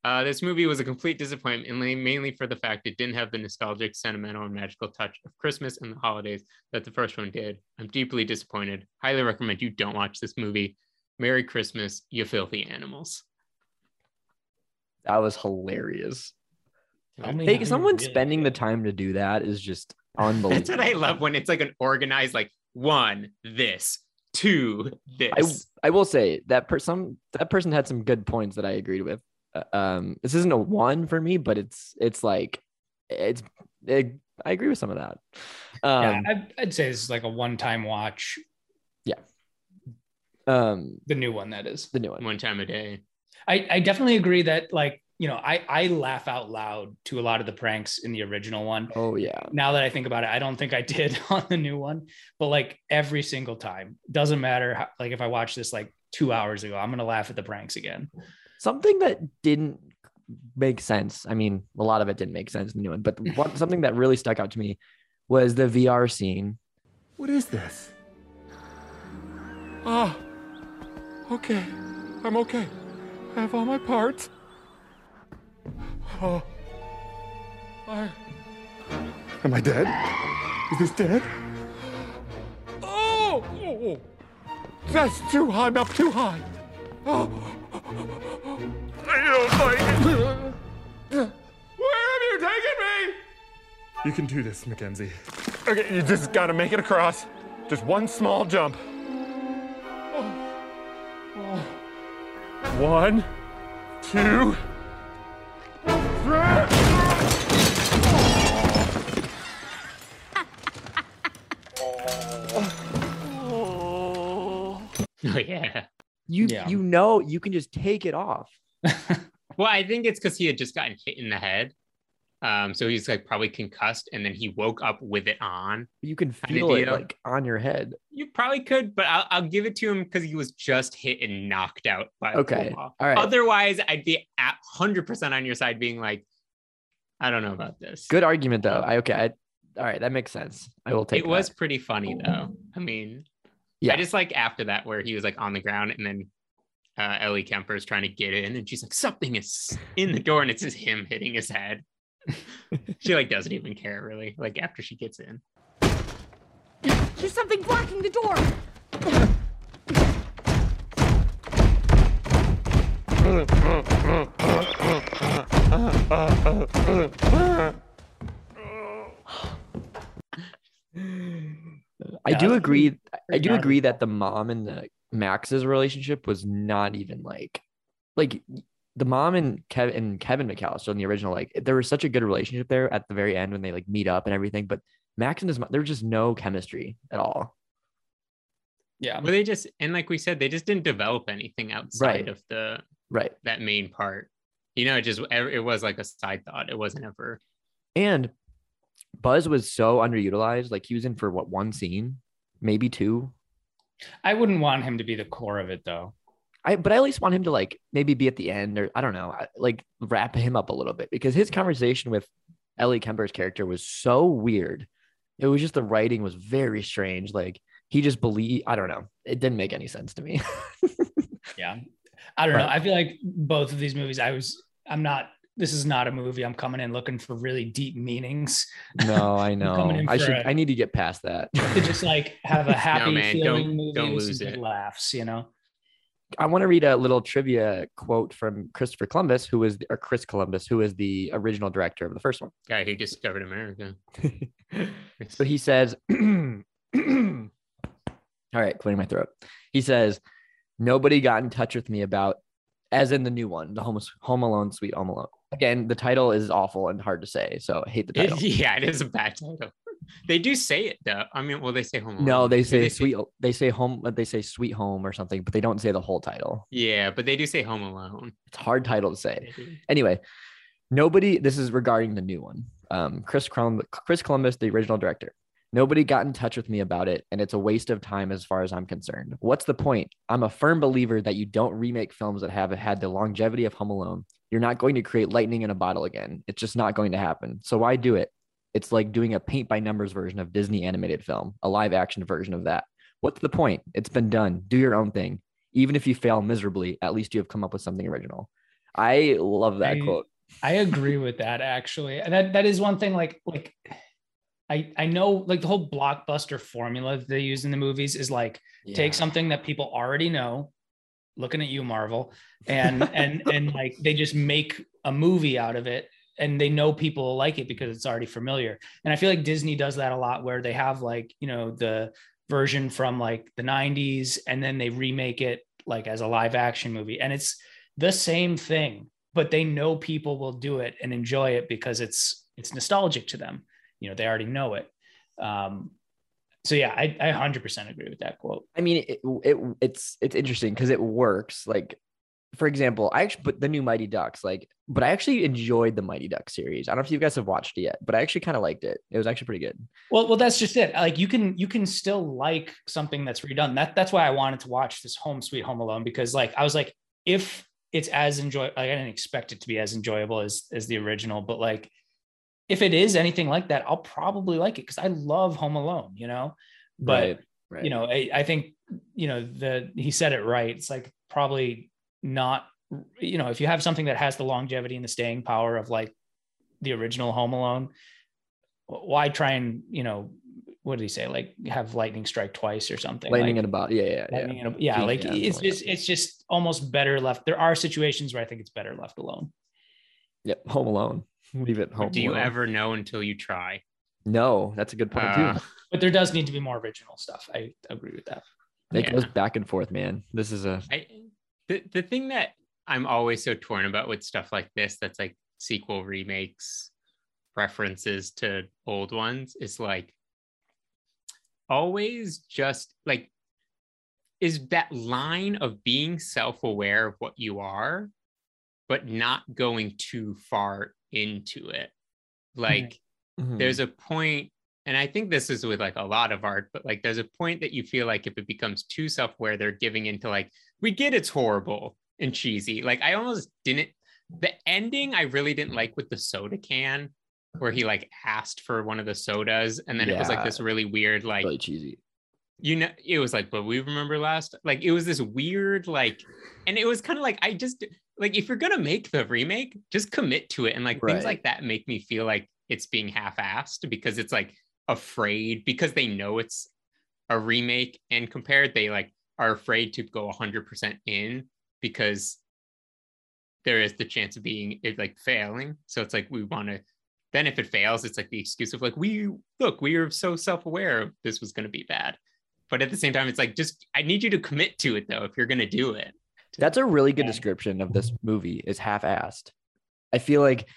uh, this movie was a complete disappointment, mainly for the fact it didn't have the nostalgic, sentimental, and magical touch of Christmas and the holidays that the first one did. I'm deeply disappointed. Highly recommend you don't watch this movie. Merry Christmas, you filthy animals. That was hilarious. I mean, hey, someone spending the time to do that is just unbelievable. That's what I love when it's like an organized, like, one, this, two, this. I, I will say that per- some, that person had some good points that I agreed with. Uh, um, this isn't a one for me, but it's it's like, it's it, I agree with some of that. Um, yeah, I'd, I'd say it's like a one-time watch. Yeah. Um, the new one, that is. The new one. One time a day. I, I definitely agree that, like, you know, I, I laugh out loud to a lot of the pranks in the original one. Oh, yeah. Now that I think about it, I don't think I did on the new one. But, like, every single time. Doesn't matter. How, like, if I watch this, like, two hours ago, I'm going to laugh at the pranks again. Something that didn't make sense. I mean, a lot of it didn't make sense in the new one. But one, something that really stuck out to me was the V R scene. What is this? Ah, okay. I'm okay. I have all my parts. Oh, I... Am I dead? Is this dead? Oh! Oh! That's too high, I'm up too high. Oh! I don't like it. Where have you taken me? You can do this, Mackenzie. Okay, you just gotta make it across. Just one small jump. Oh. Oh. One, two. Oh yeah, you yeah. you know you can just take it off. Well, I think it's because he had just gotten hit in the head, um, so he's like probably concussed, and then he woke up with it on. You can feel it like on your head. You probably could, but I'll, I'll give it to him because he was just hit and knocked out by a okay. All right. Otherwise, I'd be at one hundred percent on your side, being like, I don't know about this. Good argument though. I okay. I, all right, that makes sense. I will take it. It was pretty funny though. I mean, yeah. I just like after that where he was like on the ground and then uh, Ellie Kemper is trying to get in and she's like, something is in the door and it's just him hitting his head. She like doesn't even care really, like after she gets in. There's something blocking the door. I do agree. I do agree that the mom and the Max's relationship was not even like, like the mom and Kevin and Kevin McAllister in the original, like there was such a good relationship there at the very end when they like meet up and everything, but Max and his mom, there was just no chemistry at all. Yeah. Well, they just, and like we said, they just didn't develop anything outside right. of the, right. that main part, you know, it just, it was like a side thought. It wasn't ever. And Buzz was so underutilized. Like he was in for what, one scene, maybe two. I wouldn't want him to be the core of it though. I, but I at least want him to like maybe be at the end or I don't know, like wrap him up a little bit because his conversation with Ellie Kemper's character was so weird. It was just the writing was very strange. Like he just believed, I don't know. It didn't make any sense to me. Yeah. I don't but, know. I feel like both of these movies, I was, I'm not, this is not a movie. I'm coming in looking for really deep meanings. No, I know. I should, a, I need to get past that. To just like have a happy no, man, feeling don't, movie don't with lose some it. Good laughs, you know? I want to read a little trivia quote from Christopher Columbus, who is, or Chris Columbus, who is the original director of the first one. Guy who discovered America. So he says, all right, clearing my throat. He says, nobody got in touch with me about, as in the new one, the Home, Home Alone, Sweet Home Alone. Again, the title is awful and hard to say, so I hate the title. It, yeah, it is a bad title. They do say it though. I mean, well, they say Home Alone. No, they say, they say Sweet. They say Home. They say Sweet Home or something, but they don't say the whole title. Yeah, but they do say Home Alone. It's a hard title to say. Anyway, nobody. This is regarding the new one. Um, Chris Columbus, Chris Columbus, the original director. Nobody got in touch with me about it, and it's a waste of time as far as I'm concerned. What's the point? I'm a firm believer that you don't remake films that have had the longevity of Home Alone. You're not going to create lightning in a bottle again. It's just not going to happen. So why do it? It's like doing a paint by numbers version of Disney animated film, a live action version of that. What's the point? It's been done. Do your own thing. Even if you fail miserably, at least you have come up with something original. I love that I, quote. I agree with that, actually. That that is one thing, like, like I, I know like the whole blockbuster formula that they use in the movies is like, yeah. take something that people already know, looking at you, Marvel, and and and like they just make a movie out of it. And they know people like it because it's already familiar. And I feel like Disney does that a lot where they have like, you know, the version from like the nineties and then they remake it like as a live action movie. And it's the same thing, but they know people will do it and enjoy it because it's, it's nostalgic to them. You know, they already know it. Um, so yeah, I, I one hundred percent agree with that quote. I mean, it, it it's, it's interesting because it works. Like, for example, I actually put the new Mighty Ducks, like, but I actually enjoyed the Mighty Ducks series. I don't know if you guys have watched it yet, but I actually kind of liked it. It was actually pretty good. Well, well, that's just it. Like you can, you can still like something that's redone. That that's why I wanted to watch this Home Sweet Home Alone, because like, I was like, if it's as enjoyable, like, I didn't expect it to be as enjoyable as, as the original, but like, if it is anything like that, I'll probably like it because I love Home Alone, you know, but right, right. you know, I, I think, you know, the, he said it right. It's like probably not, you know, if you have something that has the longevity and the staying power of like the original Home Alone, why try and, you know, what did he say? Like have lightning strike twice or something. Lightning like, in a bottle. Yeah. Yeah. Yeah. A, yeah. Like yeah, it's, it's, it's just almost better left. There are situations where I think it's better left alone. Yep. Home Alone. Leave it home. Do you alone. Ever know until you try? No, that's a good point uh, too. But there does need to be more original stuff. I agree with that. It yeah. goes back and forth, man. This is a, I, The the thing that I'm always so torn about with stuff like this, that's like sequel remakes, references to old ones, is like always just like, is that line of being self-aware of what you are, but not going too far into it. Like mm-hmm. there's a point, and I think this is with like a lot of art, but like there's a point that you feel like if it becomes too self-aware, they're giving into like, we get it's horrible and cheesy. Like I almost didn't, the ending I really didn't like with the soda can where he like asked for one of the sodas and then yeah. it was like this really weird, like really cheesy. you know, it was like, but we remember last, like, it was this weird, like, and it was kind of like, I just, like, if you're going to make the remake, just commit to it. And like, right. things like that make me feel like it's being half-assed because it's like afraid, because they know it's a remake and compared, they like are afraid to go one hundred percent in because there is the chance of being it like failing. So it's like, we want to, then if it fails, it's like the excuse of like, we look, we are so self-aware this was going to be bad. But at the same time, it's like, just, I need you to commit to it though, if you're going to do it. That's a really good description of this movie, is half-assed. I feel like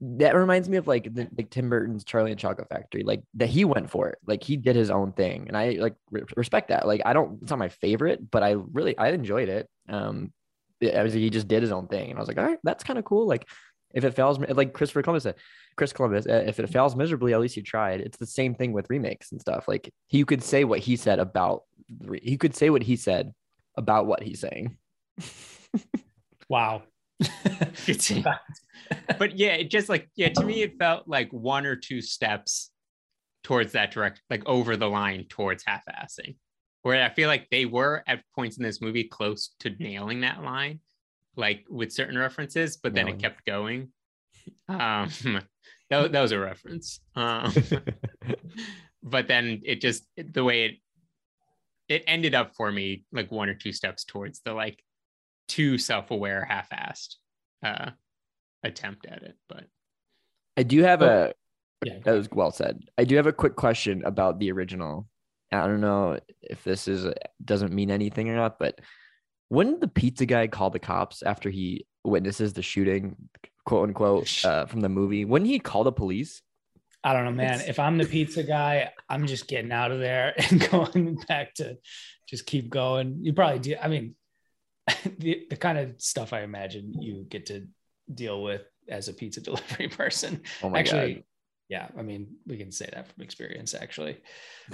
that reminds me of like the, like Tim Burton's Charlie and the Chocolate Factory, like that he went for it. Like he did his own thing. And I like re- respect that. Like, I don't, it's not my favorite, but I really, I enjoyed it. Um, I was, he just did his own thing. And I was like, all right, that's kind of cool. Like if it fails, like Christopher Columbus said, Chris Columbus, if it fails miserably, at least you tried. It's the same thing with remakes and stuff. Like he could say what he said about, he could say what he said about what he's saying. Wow. But yeah, it just like, yeah, to me, it felt like one or two steps towards that direct, like over the line towards half-assing, where I feel like they were at points in this movie close to nailing that line, like with certain references, but then no. it kept going. Um, that, that was a reference. Um, but then it just, the way it, it ended up for me, like one or two steps towards the like too self-aware, half-assed uh, attempt at it. But I do have oh, a, yeah, that was well said. I do have a quick question about the original. I don't know if this is doesn't mean anything or not, but wouldn't the pizza guy call the cops after he witnesses the shooting, quote unquote, uh, from the movie? Wouldn't he call the police? I don't know, man. It's... If I'm the pizza guy, I'm just getting out of there and going back to just keep going. You probably do. I mean, the, the kind of stuff I imagine you get to deal with as a pizza delivery person. Oh my actually, God. Yeah, I mean, we can say that from experience, actually.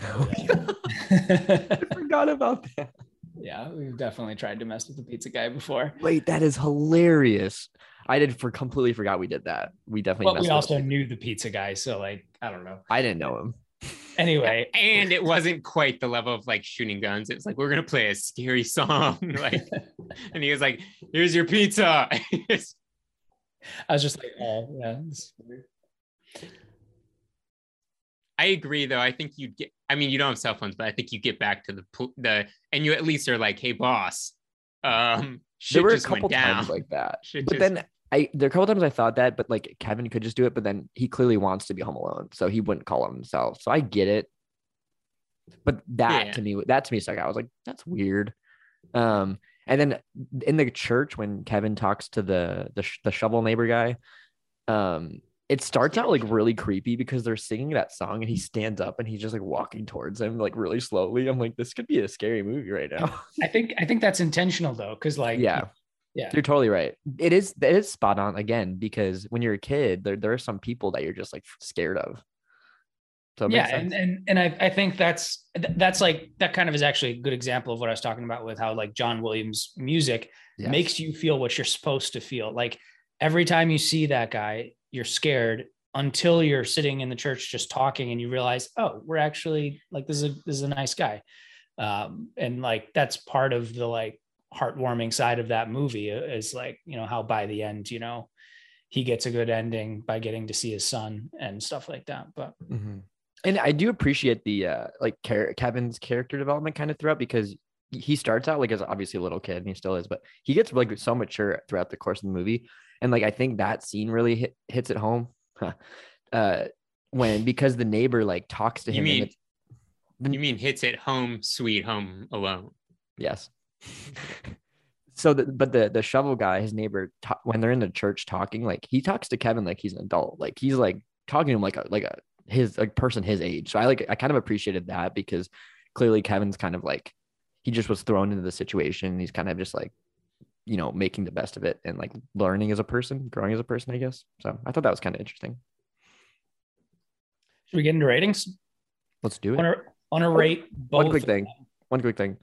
No. I forgot about that. Yeah, we've definitely tried to mess with the pizza guy before. Wait, that is hilarious. I did for completely forgot we did that. We definitely well, messed we also up. Knew the pizza guy, so like, I don't know. I didn't know him. Anyway. And it wasn't quite the level of like shooting guns. It was like, we're going to play a scary song. Like, and he was like, here's your pizza. I was just like, oh, yeah. I agree, though. I think you'd get, I mean, you don't have cell phones, but I think you get back to the, the and you at least are like, hey, boss. Um, shit there were just a couple times like that. Shit but just... then I, there are a couple times I thought that, but like Kevin could just do it. But then he clearly wants to be home alone. So he wouldn't call him himself. So I get it. But that yeah. to me, that to me stuck out. I was like, that's weird. Um, and then in the church, when Kevin talks to the, the, the shovel neighbor guy, um, it starts out like really creepy because they're singing that song and he stands up and he's just like walking towards him like really slowly. I'm like, this could be a scary movie right now. I think I think that's intentional though, because like yeah, yeah, you're totally right. It is it is spot on again because when you're a kid, there there are some people that you're just like scared of. So yeah, and, and and I I think that's that's like that kind of is actually a good example of what I was talking about with how like John Williams music yes. makes you feel what you're supposed to feel. Like every time you see that guy, you're scared until you're sitting in the church just talking and you realize, oh, we're actually like, this is a, this is a nice guy. Um, and like, that's part of the like heartwarming side of that movie is like, you know, how by the end, you know, he gets a good ending by getting to see his son and stuff like that. But, mm-hmm. and I do appreciate the uh, like Car- Kevin's character development kind of throughout because he starts out like as obviously a little kid and he still is, but he gets like so mature throughout the course of the movie. And like, I think that scene really hit, hits it home huh. uh, when, because the neighbor like talks to him. You mean, the, you mean hits it home, sweet home alone. Yes. so, the, but the, the shovel guy, his neighbor, ta- when they're in the church talking, like he talks to Kevin, like he's an adult, like he's like talking to him, like a, like a, his a person, his age. So I like, I kind of appreciated that because clearly Kevin's kind of like, he just was thrown into the situation. And he's kind of just like, you know, making the best of it and like learning as a person, growing as a person, I guess. So I thought that was kind of interesting. Should we get into ratings? Let's do it. On a, on a rate, both. One quick thing. One quick thing.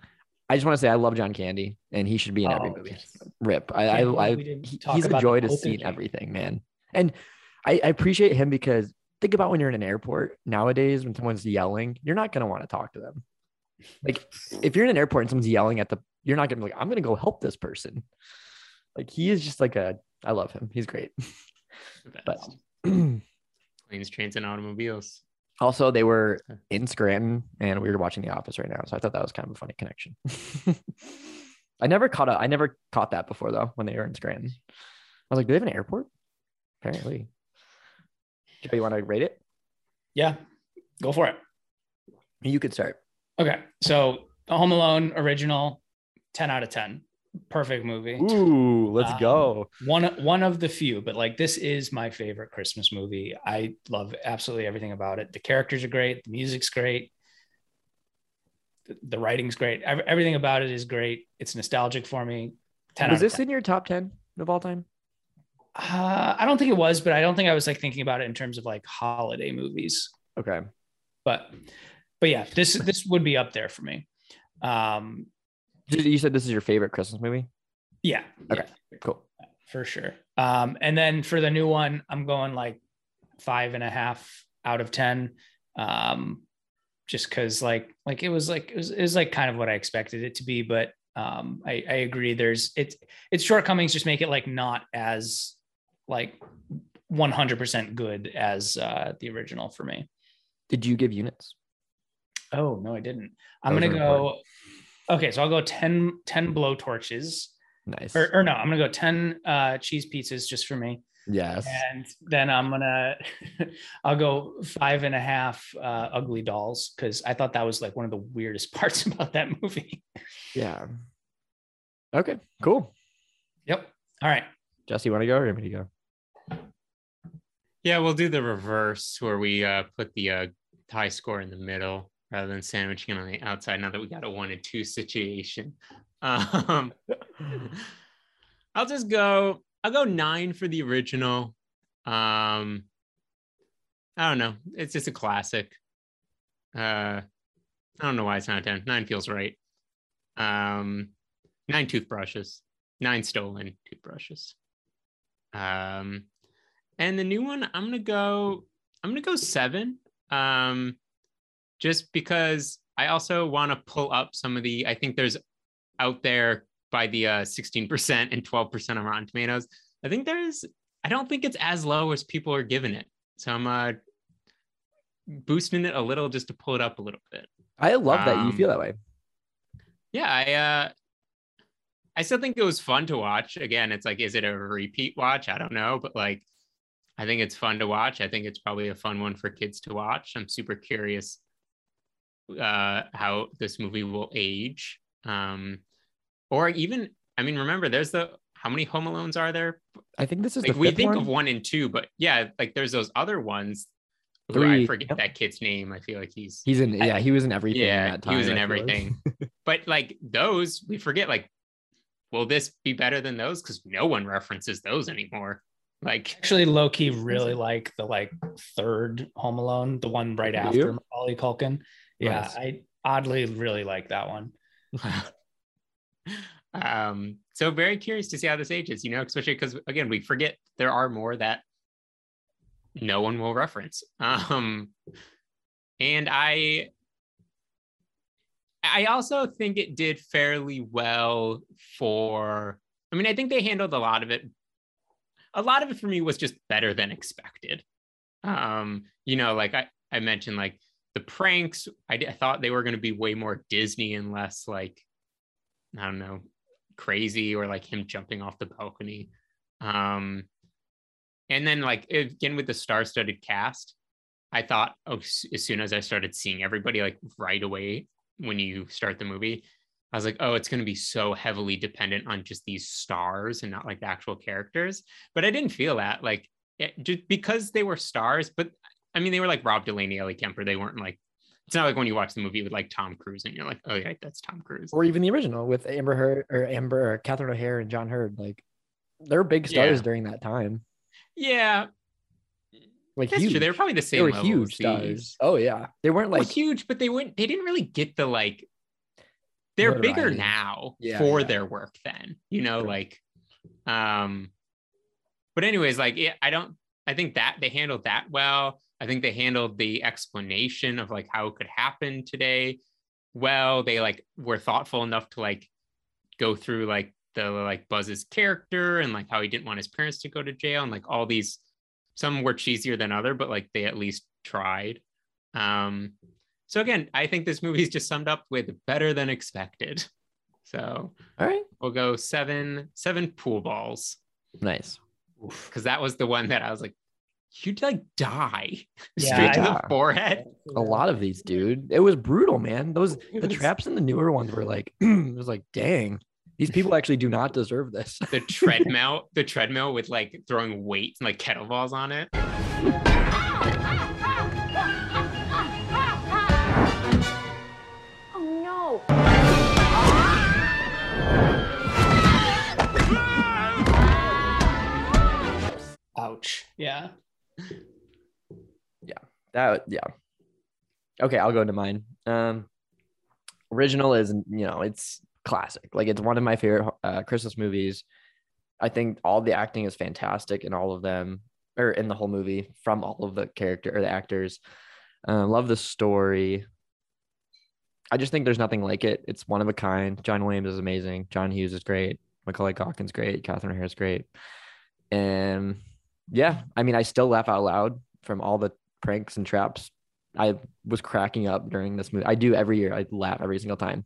I just want to say I love John Candy and he should be in oh, every movie. Yes. Rip. I, I, I, I he, he's a joy to see in everything, man. And I, I appreciate him because think about when you're in an airport nowadays, when someone's yelling, you're not going to want to talk to them. Like if you're in an airport and someone's yelling at the, you're not gonna be like, I'm gonna go help this person. Like he is just like a, I love him. He's great. The best. But, Planes, Trains, and Automobiles. Also, they were in Scranton and we were watching The Office right now. So I thought that was kind of a funny connection. I never caught a, I never caught that before though, when they were in Scranton. I was like, do they have an airport? Apparently. Joe, you want to rate it? Yeah, go for it. You could start. Okay, so Home Alone original, ten out of ten. Perfect movie. Ooh, let's um, go. One, one of the few, but like this is my favorite Christmas movie. I love absolutely everything about it. The characters are great. The music's great. The, the writing's great. Every, everything about it is great. It's nostalgic for me. ten. Was this in your top ten of all time? Uh, I don't think it was, but I don't think I was like thinking about it in terms of like holiday movies. Okay. But, but yeah, this, this would be up there for me. Um, You said this is your favorite Christmas movie? Yeah. Okay, yeah. Cool. For sure. Um, and then for the new one, I'm going like five and a half out of ten. Um, just because like, like it was like, it was, it was like kind of what I expected it to be, but um, I, I agree. There's it's, it's shortcomings just make it like not as like one hundred percent good as uh, the original for me. Did you give units? Oh, no, I didn't. I'm going to go. Okay, so I'll go ten, ten blowtorches. Nice. Or, or no, I'm going to go ten uh, cheese pizzas just for me. Yes. And then I'm going to, I'll go five and a half uh, ugly dolls because I thought that was like one of the weirdest parts about that movie. Yeah. Okay, cool. Yep. All right. Jesse, you want to go or you want me to go? Yeah, we'll do the reverse where we uh, put the uh, high score in the middle, rather than sandwiching on the outside now that we got a one and two situation. Um, I'll just go, I'll go nine for the original. Um, I don't know. It's just a classic. Uh, I don't know why it's not ten. Nine feels right. Um, nine toothbrushes, nine stolen toothbrushes. Um, and the new one, I'm going to go, I'm going to go seven. Um, Just because I also want to pull up some of the, I think there's out there by the uh, sixteen percent and twelve percent on Rotten Tomatoes. I think there's, I don't think it's as low as people are giving it. So I'm uh, boosting it a little just to pull it up a little bit. I love that um, you feel that way. Yeah, I uh, I still think it was fun to watch. Again, it's like, is it a repeat watch? I don't know, but like, I think it's fun to watch. I think it's probably a fun one for kids to watch. I'm super curious uh how this movie will age, um or even I mean, remember there's the, how many Home Alones are there? I think this is like, the we fifth think one? Of one and two, but yeah, like there's those other ones. Three. I forget yep. that kid's name. I feel like he's he's in yeah I, he was in everything yeah in that time, he was in I everything but like those we forget, like will this be better than those because no one references those anymore? Like actually low-key really like the like third Home Alone, the one right after you? Macaulay Culkin. Yeah, nice. I oddly really like that one. um, so very curious to see how this ages, you know, especially because, again, we forget there are more that no one will reference. Um, and I, I also think it did fairly well for, I mean, I think they handled a lot of it. A lot of it for me was just better than expected. Um, you know, like I, I mentioned, like, the pranks, I, d- I thought they were going to be way more Disney and less like, I don't know, crazy or like him jumping off the balcony. Um, and then like, again, with the star-studded cast, I thought oh, as soon as I started seeing everybody like right away when you start the movie, I was like, oh, it's going to be so heavily dependent on just these stars and not like the actual characters. But I didn't feel that like, it, just because they were stars, but I mean, they were like Rob Delaney, Ellie Kemper. They weren't like, it's not like when you watch the movie with like Tom Cruise and you're like, oh yeah, that's Tom Cruise. Or even the original with Amber Heard or Amber or Catherine O'Hare and John Hurd. Like they're big stars yeah. during that time. Yeah. Like that's huge. True. They were probably the same. They were level huge stars. Oh yeah. They weren't like they were huge, but they weren't, they didn't really get the like, they're notoriety. Bigger now yeah, for yeah. their work then, you know, sure. like, um, but anyways, like, it, I don't, I think that they handled that well. I think they handled the explanation of like how it could happen today well. They like were thoughtful enough to like go through like the like Buzz's character and like how he didn't want his parents to go to jail and like all these. Some were cheesier than other, but like they at least tried. Um, so again, I think this movie is just summed up with better than expected. So all right, we'll go seven seven pool balls. Nice, because that was the one that I was like, you'd like die yeah, straight to the forehead. A lot of these, dude. It was brutal, man. Those the traps in the newer ones were like, it was like, dang, these people actually do not deserve this. The treadmill, the treadmill with like throwing weights and like kettlebells on it. Oh no. Ouch. Yeah. Yeah. That yeah. Okay, I'll go into mine. Um original is, you know, it's classic. Like it's one of my favorite uh, Christmas movies. I think all the acting is fantastic in all of them, or in the whole movie, from all of the character or the actors. Uh, love the story. I just think there's nothing like it. It's one of a kind. John Williams is amazing. John Hughes is great. Macaulay Culkin's great. Catherine O'Hare is great. And yeah, I mean, I still laugh out loud from all the pranks and traps. I was cracking up during this movie. I do every year. I laugh every single time.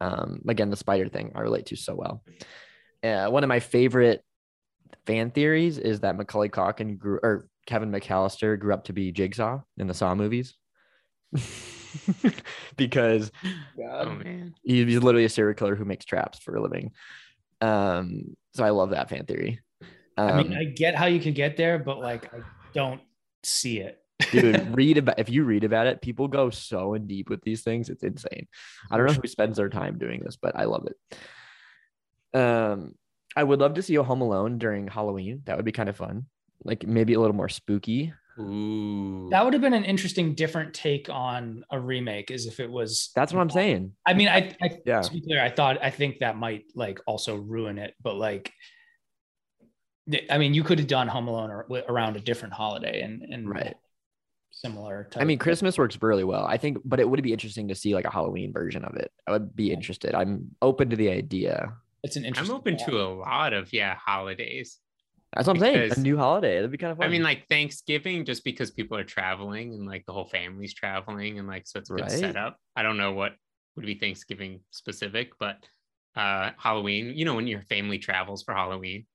Um, again, the spider thing I relate to so well. Uh, one of my favorite fan theories is that Macaulay Culkin grew, or Kevin McAllister grew up to be Jigsaw in the Saw movies. Because God, oh, man. He's literally a serial killer who makes traps for a living. Um, so I love that fan theory. Um, I mean, I get how you could get there, but like, I don't see it. Dude, read about if you read about it, people go so in deep with these things. It's insane. I don't know who spends their time doing this, but I love it. Um, I would love to see a Home Alone during Halloween. That would be kind of fun. Like maybe a little more spooky. Ooh. That would have been an interesting, different take on a remake, as if it was. That's what I'm saying. I mean, I, I yeah. To be clear, I thought I think that might like also ruin it, but like. I mean, you could have done Home Alone or, around a different holiday and, and right. Similar. Type I mean, Christmas works really well, I think, but it would be interesting to see like a Halloween version of it. I would be yeah. interested. I'm open to the idea. It's an interesting. I'm open idea. to a lot of, yeah, holidays. That's what I'm because, saying. A new holiday. That'd be kind of fun. I mean, like Thanksgiving, just because people are traveling and like the whole family's traveling and like, so it's a good right. setup. I don't know what would be Thanksgiving specific, but uh, Halloween, you know, when your family travels for Halloween.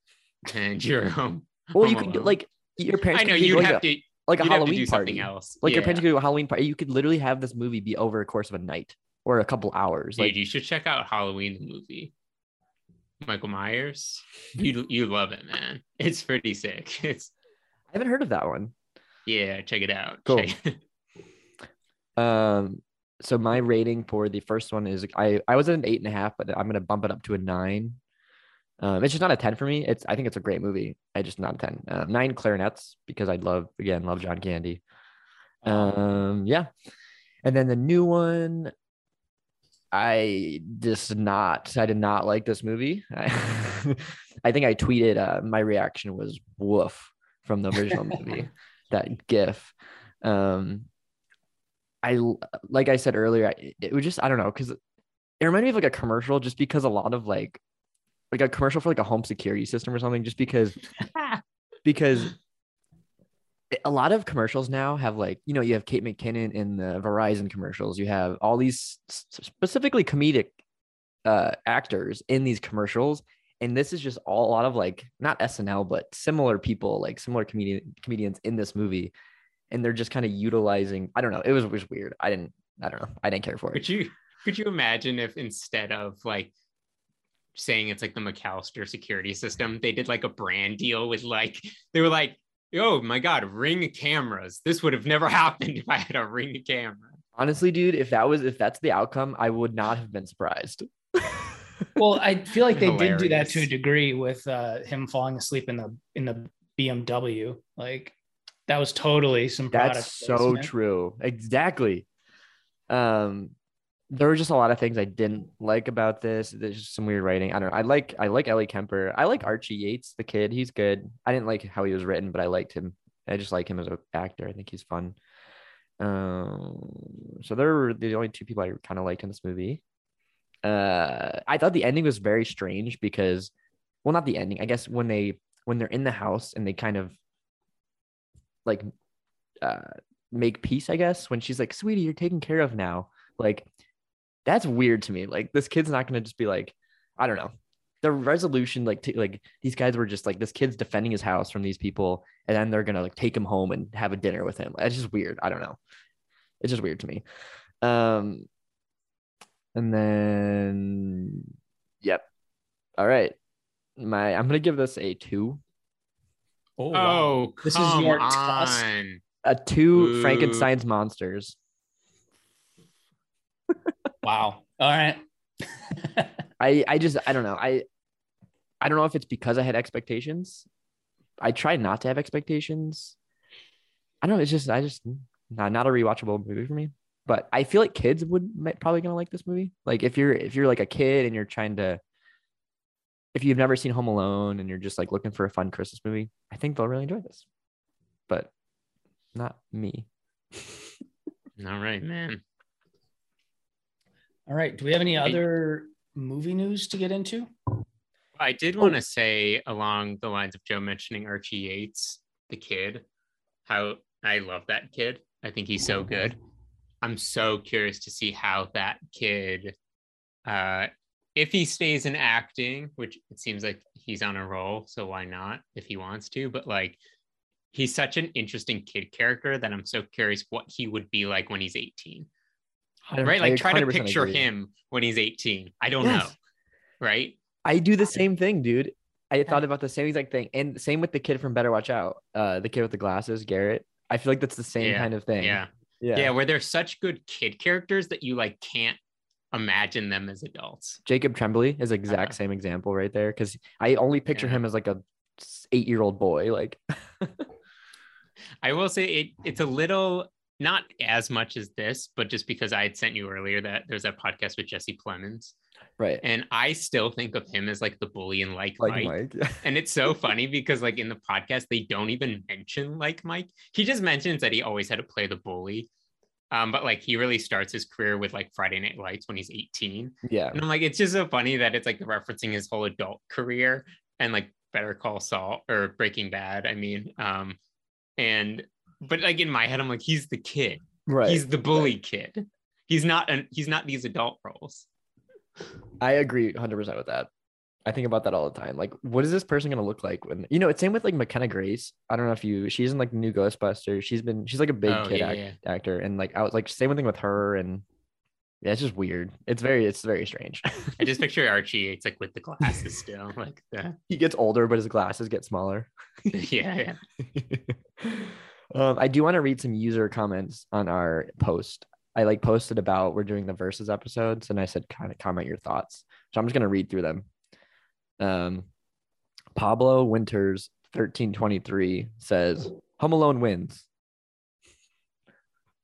And you're home. Well, home you could alone. Like your parents. I know you'd have to like a Halloween party. Else, like yeah. your parents could do a Halloween party. You could literally have this movie be over a course of a night or a couple hours. Dude, like you should check out Halloween the movie. Michael Myers, you you love it, man. It's pretty sick. It's. I haven't heard of that one. Yeah, check it out. Cool. It. Um. So my rating for the first one is I I was at an eight and a half, but I'm gonna bump it up to a nine. Um, it's just not a ten for me. It's I think it's a great movie. I just not a ten. Uh, nine clarinets because I love again love John Candy. Um, yeah, and then the new one, I just not. I did not like this movie. I, I think I tweeted uh, my reaction was woof from the original movie. That GIF. Um, I like I said earlier. I, it was just I don't know because it reminded me of like a commercial just because a lot of like. Like a commercial for like a home security system or something, just because, because a lot of commercials now have like, you know, you have Kate McKinnon in the Verizon commercials. You have all these specifically comedic uh, actors in these commercials. And this is just all a lot of like, not S N L, but similar people, like similar comedian comedians in this movie. And they're just kind of utilizing, I don't know. It was, it was weird. I didn't, I don't know. I didn't care for it. Could you, could you imagine if instead of like, saying it's like the McAllister security system. They did like a brand deal with like, they were like, oh my God, Ring cameras. This would have never happened if I had a Ring camera. Honestly, dude, if that was, if that's the outcome, I would not have been surprised. Well, I feel like they Hilarious. Did do that to a degree with uh, him falling asleep in the, in the B M W. Like that was totally some product. That's so placement. True. Exactly. Um, There were just a lot of things I didn't like about this. There's just some weird writing. I don't know. I like I like Ellie Kemper. I like Archie Yates, the kid. He's good. I didn't like how he was written, but I liked him. I just like him as an actor. I think he's fun. Um, so they're the only two people I kind of liked in this movie. Uh, I thought the ending was very strange because, well, not the ending. I guess when they when they're in the house and they kind of like uh, make peace, I guess, when she's like, "Sweetie, you're taken care of now," like that's weird to me. Like this kid's not gonna just be like, I don't know. The resolution, like t- like these guys were just like, this kid's defending his house from these people, and then they're gonna like take him home and have a dinner with him. It's just weird. I don't know. It's just weird to me. Um, and then, yep. All right, my I'm gonna give this a two. Oh, wow. oh this come is your on. A two Ooh. Frankenstein's monsters. Wow. All right. I, I just, I don't know. I, I don't know if it's because I had expectations. I try not to have expectations. I don't know. It's just, I just, not, not a rewatchable movie for me, but I feel like kids would probably going to like this movie. Like if you're, if you're like a kid and you're trying to, if you've never seen Home Alone and you're just like looking for a fun Christmas movie, I think they'll really enjoy this, but not me. All right, man. All right. Do we have any other movie news to get into? I did want to say along the lines of Joe mentioning Archie Yates, the kid, how I love that kid. I think he's so good. I'm so curious to see how that kid, uh, if he stays in acting, which it seems like he's on a roll, so why not if he wants to? But like, he's such an interesting kid character that I'm so curious what he would be like when he's eighteen. Right, like try to picture agree. him when he's eighteen. I don't yes. know, right? I do the same thing, dude. I thought about the same exact thing, and same with the kid from Better Watch Out, uh, the kid with the glasses, Garrett. I feel like that's the same yeah. kind of thing. Yeah, yeah, yeah. Where they're such good kid characters that you like can't imagine them as adults. Jacob Tremblay is the exact uh, same example right there, because I only picture yeah. him as like a eight-year-old boy. Like, I will say it. It's a little. Not as much as this, but just because I had sent you earlier that there's that podcast with Jesse Plemons. Right. And I still think of him as like the bully and like, like Mike. Mike yeah. And it's so funny because like in the podcast, they don't even mention like Mike. He just mentions that he always had to play the bully. Um, but like he really starts his career with like Friday Night Lights when he's eighteen. Yeah. And I'm like, it's just so funny that it's like referencing his whole adult career and like Better Call Saul or Breaking Bad. I mean, um, and But like in my head, I'm like, he's the kid. Right. He's the bully right. kid. He's not an, he's not these adult roles. I agree one hundred percent with that. I think about that all the time. Like, what is this person going to look like when, you know, it's same with like McKenna Grace. I don't know if you, she's in like New Ghostbusters. She's been, she's like a big oh, kid yeah, act, yeah. actor. And like, I was like, same thing with her. And yeah, it's just weird. It's very, it's very strange. I just picture Archie. It's like with the glasses still. Like that. He gets older, but his glasses get smaller. yeah. yeah. Um, I do want to read some user comments on our post. I like posted about we're doing the versus episodes, and I said kind of comment your thoughts. So I'm just gonna read through them. Um, Pablo Winters thirteen twenty-three says Home Alone wins.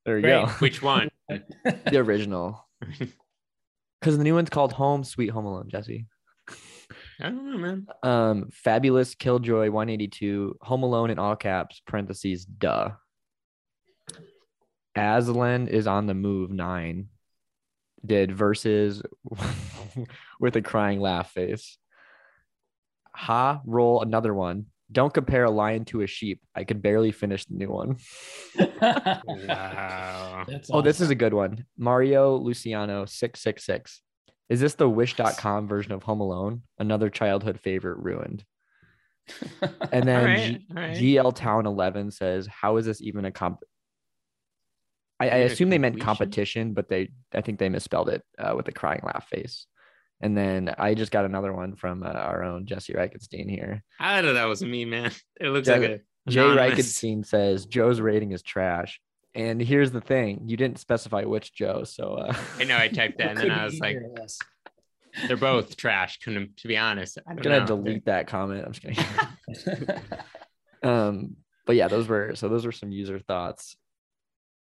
There you Great. go. Which one? The original. Because the new one's called Home Sweet Home Alone, Jesse. I don't know, man. Um, Fabulous Killjoy one eighty-two, Home Alone in all caps, parentheses, duh. Aslan is on the move, nine. Did versus with a crying laugh face. Ha, roll another one. Don't compare a lion to a sheep. I could barely finish the new one. Wow. That's awesome. Oh, this is a good one. Mario Luciano six six six. Is this the wish dot com version of Home Alone? Another childhood favorite ruined. And then all right, G- all right. G L Town eleven says, how is this even a comp? I, I assume they meant competition, but they I think they misspelled it uh, with a crying laugh face. And then I just got another one from uh, our own Jesse Reichenstein here. I don't know. That was me, man. It looks Jesse, like a Jay Reichenstein says, Joe's rating is trash. And here's the thing, you didn't specify which Joe, so uh... I know I typed that, and then I was like, "They're both trash." Couldn't, to be honest, I'm gonna know. delete that comment. I'm just kidding. um, but yeah, those were so. Those were some user thoughts.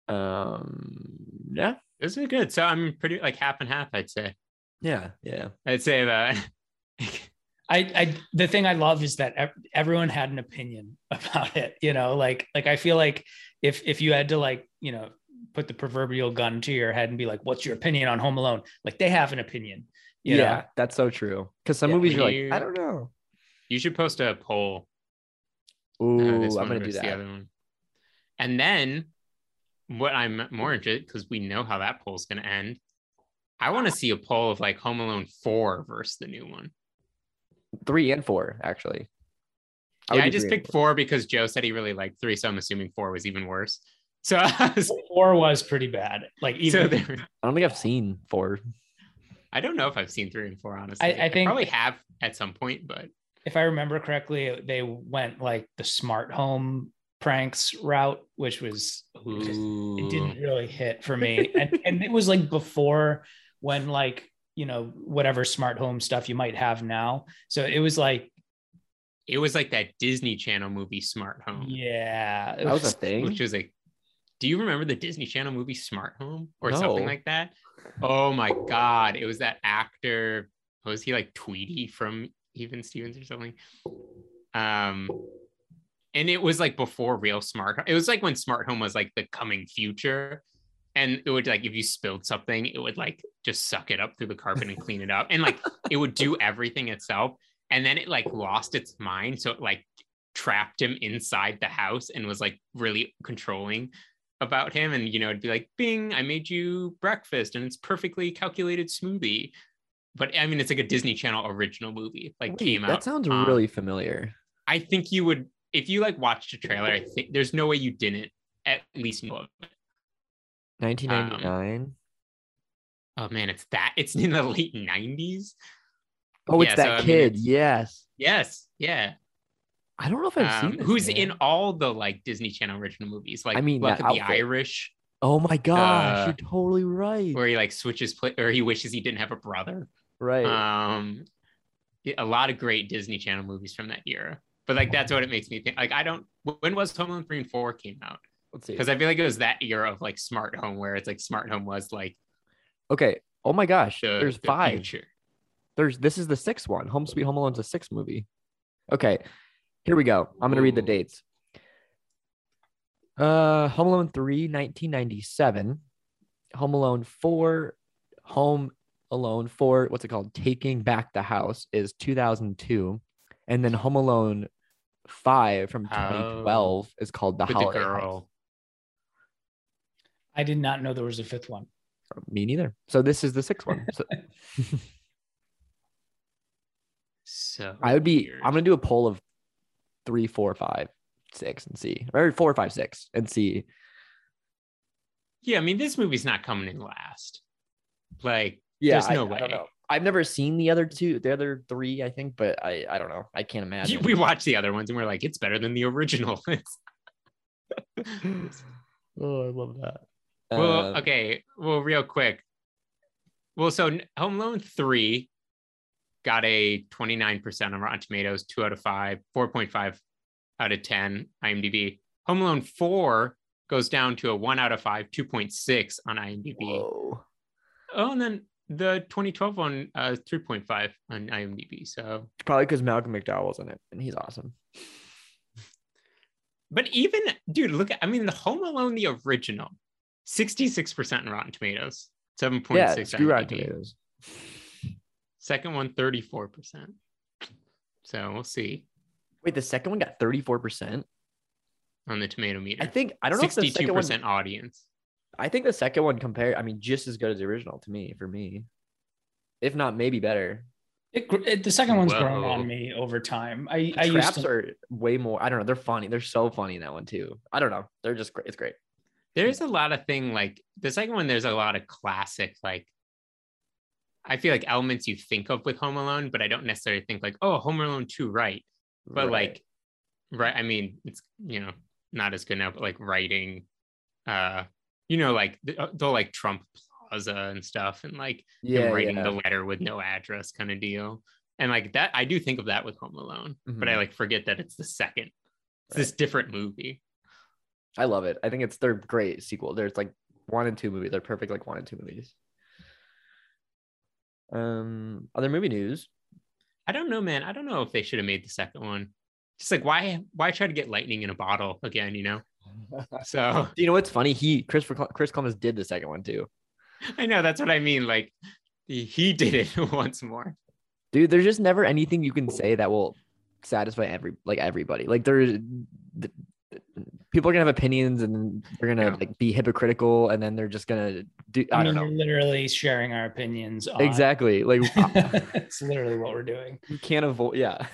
Um, yeah, this is good. So I'm pretty like half and half, I'd say. Yeah, yeah, I'd say about. I, I, the thing I love is that everyone had an opinion about it, you know, like, like I feel like if, if you had to like, you know, put the proverbial gun to your head and be like, what's your opinion on Home Alone? Like, they have an opinion. You yeah, know? That's so true. Because some yeah, movies you're you, like, I don't know. You should post a poll. Ooh, uh, I'm going to do that. The and then what I'm more interested, because we know how that poll is going to end. I want to see a poll of like Home Alone four versus the new one. Three and four, actually. I yeah, I just picked four. four because Joe said he really liked three. So I'm assuming four was even worse. So I was, four was pretty bad. Like even so were, I don't think I've seen four. I don't know if I've seen three and four, honestly. I, I think I probably have at some point, but if I remember correctly, they went like the smart home pranks route, which was just, it didn't really hit for me. And and it was like before when like, you know, whatever smart home stuff you might have now. So it was like it was like that Disney Channel movie Smart Home. Yeah. That was, was a thing. Which was like, do you remember the Disney Channel movie Smart Home or no. something like that? Oh my God. It was that actor. Was he like Tweety from Even Stevens or something? Um, and it was like before real Smart Home. It was like when Smart Home was like the coming future. And it would like, if you spilled something, it would like just suck it up through the carpet and clean it up. And like, it would do everything itself. And then it like lost its mind. So it like trapped him inside the house and was like really controlling about him. And, you know, it'd be like, bing, I made you breakfast and it's perfectly calculated smoothie. But I mean, it's like a Disney Channel original movie, like Wait, came out. That sounds um, really familiar. I think you would, if you like watched a trailer, I think there's no way you didn't at least know of it. nineteen ninety-nine. Um, oh man, it's that, it's in the late nineties. Oh, it's yeah, that so, kid. I mean, yes. Yes. Yeah. I don't know if I've um, seen this, who's man. in all the like Disney Channel original movies, like I mean, Luck of the Irish. Oh my gosh, uh, you're totally right. Where he like switches play, or he wishes he didn't have a brother. Right. Um, a lot of great Disney Channel movies from that era. But like that's what it makes me think. Like I don't. When was Home Alone three and four came out? Let's see. Because I feel like it was that era of like Smart Home, where it's like Smart Home was like. Okay. Oh my gosh. The, there's the five. Future. There's this is the sixth one. Home Sweet Home Alone is a sixth movie. Okay. Here we go. I'm going to read the dates. Uh, Home Alone three, nineteen ninety-seven. Home Alone four, Home Alone four, what's it called? Taking Back the House is two thousand two. And then Home Alone five from twenty twelve oh, is called The Holiday the girl. House. I did not know there was a fifth one. Me neither. So this is the sixth one. So. so I would be, weird. I'm going to do a poll of three, four, five, six, and see. Or four, five, six, and see. Yeah, I mean, this movie's not coming in last. Like, yeah, there's no I, way. I don't know. I've never seen the other two, the other three, I think, but I, I don't know. I can't imagine. We watched the other ones and we're like, it's better than the original. Oh, I love that. Well, uh, okay. Well, real quick. Well, so Home Alone three got a twenty-nine percent on Rotten Tomatoes, two out of five, four point five out of ten IMDb. Home Alone four goes down to a one out of five, two point six on IMDb. Whoa. Oh, and then the twenty twelve one, uh, three point five on IMDb. So probably because Malcolm McDowell's in it, and he's awesome. But even, dude, look at, I mean, the Home Alone, the original, sixty-six percent in Rotten Tomatoes, seven point six yeah, on Rotten Tomatoes. Second one, thirty-four percent. So we'll see. Wait, the second one got thirty-four percent? On the tomato meter. I think, I don't know if the second one... sixty-two percent audience. I think the second one compared, I mean, just as good as the original to me, for me. If not, maybe better. It, it, the second one's Whoa. grown on me over time. I, I traps used to... are way more, I don't know, they're funny. They're so funny in that one too. I don't know. They're just great. It's great. There's a lot of thing like, the second one, there's a lot of classic, like, I feel like elements you think of with Home Alone, but I don't necessarily think like, oh, Home Alone two, right? But right. like, right? I mean, it's, you know, not as good now, but like writing, uh, you know, like the, the like Trump Plaza and stuff, and like yeah, and writing yeah. the letter with no address kind of deal, and like that, I do think of that with Home Alone, mm-hmm. but I like forget that it's the second, it's right. this different movie. I love it. I think it's their great sequel. There's like one and two movies. They're perfect, like one and two movies. Um, other movie news. I don't know, man. I don't know if they should have made the second one. Just like why, why try to get lightning in a bottle again? You know, So you know what's funny? He Chris Chris Columbus did the second one too. I know, that's what I mean. Like he did it once more. Dude, there's just never anything you can say that will satisfy every like everybody. Like there's the, people are gonna have opinions and they're gonna yeah. like be hypocritical, and then they're just gonna do. I, I mean, don't know. We're literally sharing our opinions. On... Exactly. Like it's literally what we're doing. You can't avoid. Yeah.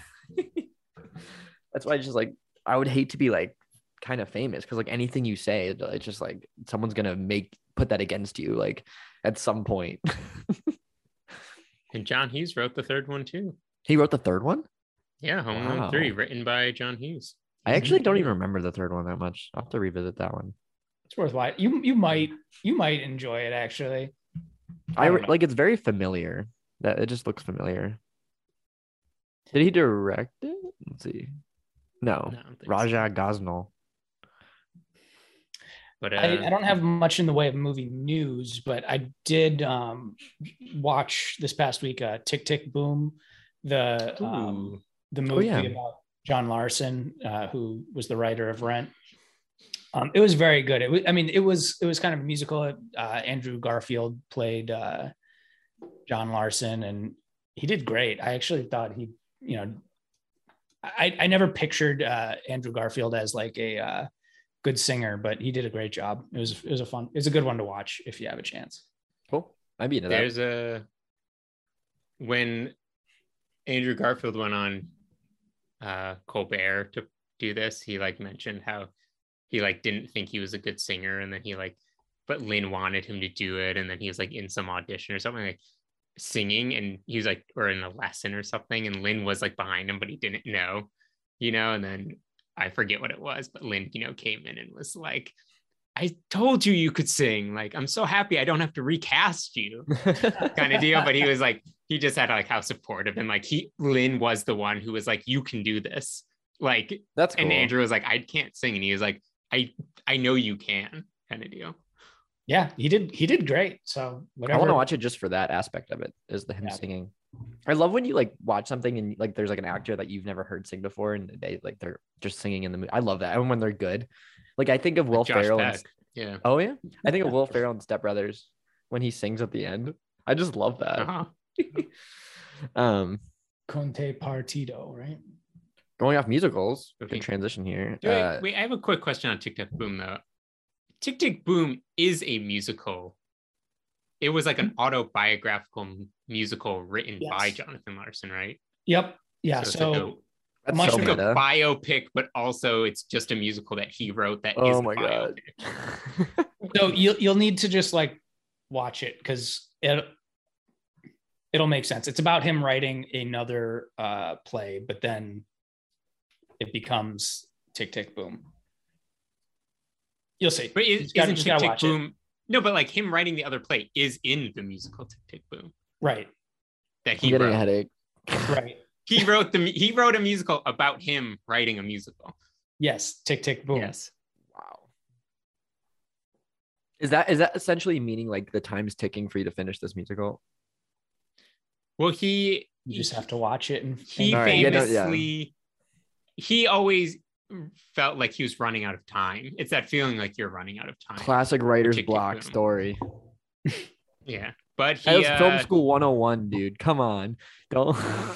That's why I just like I would hate to be like kind of famous, because like anything you say, it's just like someone's gonna make put that against you like at some point. And John Hughes wrote the third one too. He wrote the third one. Yeah, Home Alone wow. three, written by John Hughes. I actually don't even remember the third one that much. I'll have to revisit that one. It's worthwhile. You you might you might enjoy it actually. I, I like it's very familiar. That it just looks familiar. Did he direct it? Let's see. No, no Raja so. Gosnell. But uh, I, I don't have much in the way of movie news, but I did um, watch this past week uh, Tick Tick Boom, the um, the movie oh, yeah. about John Larson, uh, who was the writer of Rent. Um, it was very good. It was, I mean, it was it was kind of a musical. Uh, Andrew Garfield played uh, John Larson, and he did great. I actually thought he, you know, I, I never pictured uh, Andrew Garfield as like a uh, good singer, but he did a great job. It was it was a fun, it's a good one to watch if you have a chance. Cool. I'd be into that. There's a when Andrew Garfield went on uh Colbert to do this, he like mentioned how he like didn't think he was a good singer, and then he like but Lynn wanted him to do it, and then he was like in some audition or something like singing, and he was like or in a lesson or something, and Lynn was like behind him, but he didn't know, you know, and then I forget what it was, but Lynn, you know, came in and was like, I told you you could sing, like I'm so happy I don't have to recast you kind of deal. But he was like, he just had like how supportive, and like he Lynn was the one who was like, you can do this, like that's cool. And Andrew was like, I can't sing, and he was like, I I know you can, kind of deal. Yeah, he did he did great. So whatever. I want to watch it just for that aspect of it, is the him yeah. singing. I love when you like watch something and like there's like an actor that you've never heard sing before, and they like they're just singing in the movie. I love that. And when they're good, like I think of Will like Ferrell. And, yeah. Oh yeah, I think of Will Ferrell and Step Brothers when he sings at the end. I just love that. Uh-huh. um, Conte Partido, right? Going off musicals, we can transition here. Wait, uh, wait, I have a quick question on Tick Tick Boom though. Tick Tick Boom is a musical. It was like an autobiographical musical written yes. by Jonathan Larson, right? Yep. Yeah. So, so, so it's much like a biopic, but also it's just a musical that he wrote that oh is my biopic. God. So you'll you'll need to just like watch it, because it it'll make sense. It's about him writing another uh, play, but then it becomes Tick Tick Boom. You'll see. But is, gotta, isn't Tick Tick Boom? It. No, but like him writing the other play is in the musical Tick Tick Boom. Right. That he I'm getting wrote. A headache. Right. He wrote the he wrote a musical about him writing a musical. Yes, Tick Tick Boom. Yes. Wow. Is that is that essentially meaning like the time's ticking for you to finish this musical? Well, he you just have to watch it, and he right. famously yeah, no, yeah. he always felt like he was running out of time. It's that feeling like you're running out of time. Classic writer's block story. Yeah, but he, that was uh, film school one oh one, dude. Come on, don't. I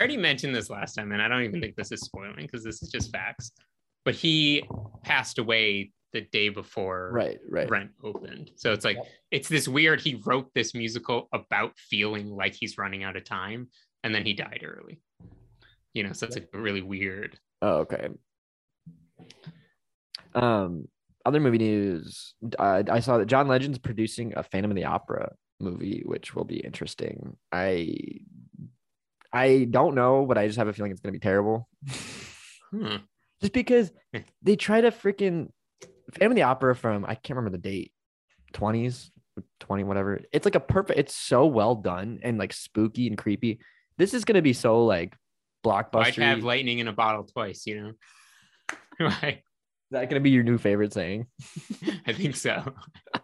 already mentioned this last time, and I don't even think this is spoiling because this is just facts. But he passed away the day before right, right. Rent opened, so it's like yep. it's this weird. He wrote this musical about feeling like he's running out of time, and then he died early. You know, so it's like really weird. Oh, okay. Um, other movie news. Uh, I saw that John Legend's producing a Phantom of the Opera movie, which will be interesting. I I don't know, but I just have a feeling it's going to be terrible. Hmm. Just because they try to freaking Phantom of the Opera from, I can't remember the date, twenties, twenty, whatever. It's like a perfect, it's so well done and like spooky and creepy. This is going to be so like blockbuster. I'd have lightning in a bottle twice, you know. Right. Is that gonna be your new favorite saying? I think so. I,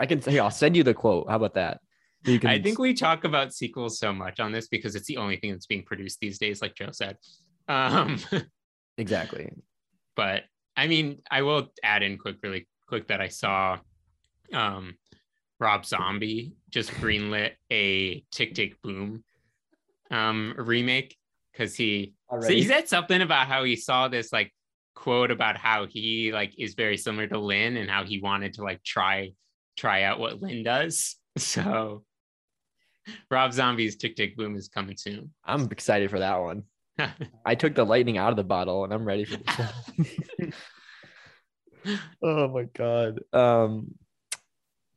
I can say I'll send you the quote. How about that? So you can... I think we talk about sequels so much on this because it's the only thing that's being produced these days, like Joe said. Um exactly. But I mean, I will add in quick, really quick that I saw um, Rob Zombie just greenlit a Tick Tick Boom um, remake because he, so he said something about how he saw this like quote about how he like is very similar to Lynn and how he wanted to like try try out what Lynn does. So Rob Zombie's Tick Tick Boom is coming soon. I'm excited for that one. I took the lightning out of the bottle and I'm ready for this. Oh my God. Um,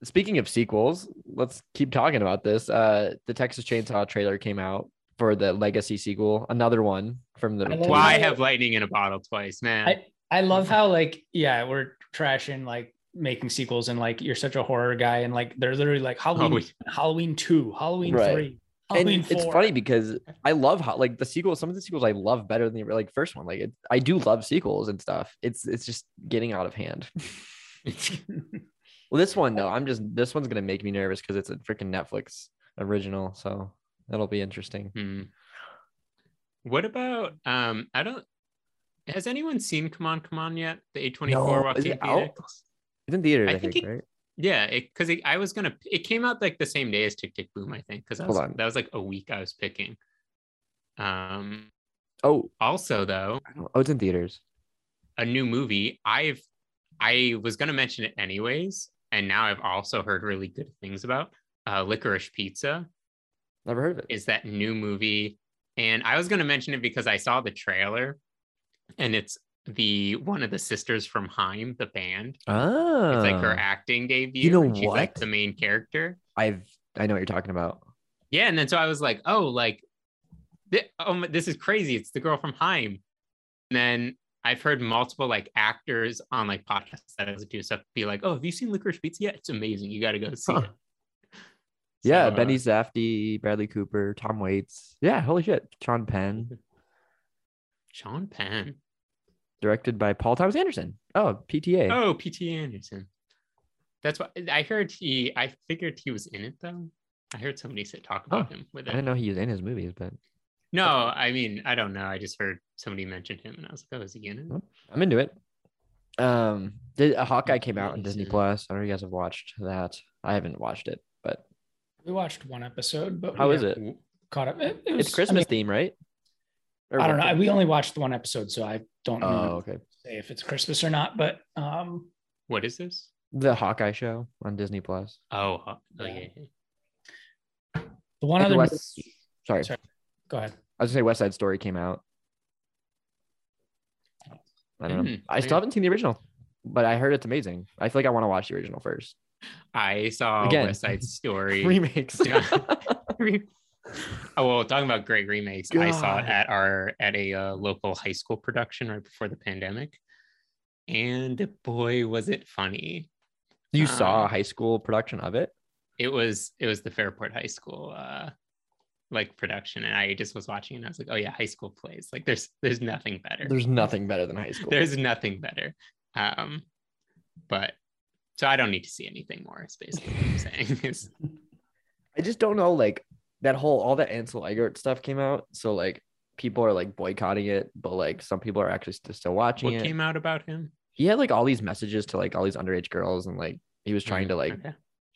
speaking of sequels, let's keep talking about this. Uh, the Texas Chainsaw trailer came out for the Legacy sequel. Another one from the... Why I have lightning in a bottle twice, man. I, I love how like, yeah, we're trashing like making sequels and like, you're such a horror guy. And like, they're literally like Halloween, oh, we... Halloween two, Halloween right. three. And it's funny because I love how like the sequels, some of the sequels I love better than the like first one. Like it, I do love sequels and stuff. It's it's just getting out of hand. Well, this one though, I'm just this one's gonna make me nervous because it's a freaking Netflix original, so that'll be interesting. Hmm. What about um? I don't. Has anyone seen Come On, Come On yet? The A twenty-four Walking Phoenix. Out? It's in theaters, I, I think, think it, right? Yeah, because I was gonna. It came out like the same day as Tick Tick Boom, I think, because that was like a week I was picking. Um. Oh, also though. Oh, it's in theaters. A new movie. I've. I was gonna mention it anyways, and now I've also heard really good things about uh, Licorice Pizza. Never heard of it. Is that new movie? And I was gonna mention it because I saw the trailer, and it's the one of the sisters from HAIM, the band. Oh, it's like her acting debut. You know and she's what? Like the main character. I've I know what you're talking about. Yeah, and then so I was like, oh, like, th- oh, this is crazy. It's the girl from HAIM. And then I've heard multiple like actors on like podcasts that I listen to stuff be like, oh, have you seen Licorice Pizza yet? It's amazing. You got to go see huh. it. Yeah, so, Benny Safdie, Bradley Cooper, Tom Waits. Yeah, holy shit, Sean Penn. Sean Penn. Directed by Paul Thomas Anderson. Oh, P T A. Oh, P T A Anderson. That's what I heard. He, I figured he was in it though. I heard somebody sit talk about oh, him with it. I didn't know he was in his movies, but. No, I mean, I don't know. I just heard somebody mention him, and I was like, "Oh, is he in it?" I'm into it. Um, the, uh, Hawkeye came out on Disney Plus. I don't know if you guys have watched that. I haven't watched it, but we watched one episode. But how is it? Caught up. It, it was, it's Christmas I mean, theme, right? Or I don't know. We only watched one episode, so I don't know oh, okay. if it's Christmas or not. But um, what is this? The Hawkeye show on Disney Plus. Oh, okay. Yeah. The one it's other. West... Sorry. Sorry. Go ahead. I was gonna say West Side Story came out. I don't know. Mm, I still yeah. haven't seen the original, but I heard it's amazing. I feel like I want to watch the original first. I saw Again. West Side Story remakes. Yeah. Oh well, talking about great remakes, God. I saw it at our at a uh, local high school production right before the pandemic, and boy, was it funny! You um, saw a high school production of it? It was it was the Fairport High School. Uh, like production, and I just was watching and I was like, oh yeah, high school plays, like there's there's nothing better there's nothing better than high school there's nothing better um but so I don't need to see anything more is basically what I'm saying. I just don't know, like that whole all that Ansel Elgort stuff came out, so like people are like boycotting it, but like some people are actually still watching what it. What came out about him? He had like all these messages to like all these underage girls, and like he was trying mm-hmm. to like okay.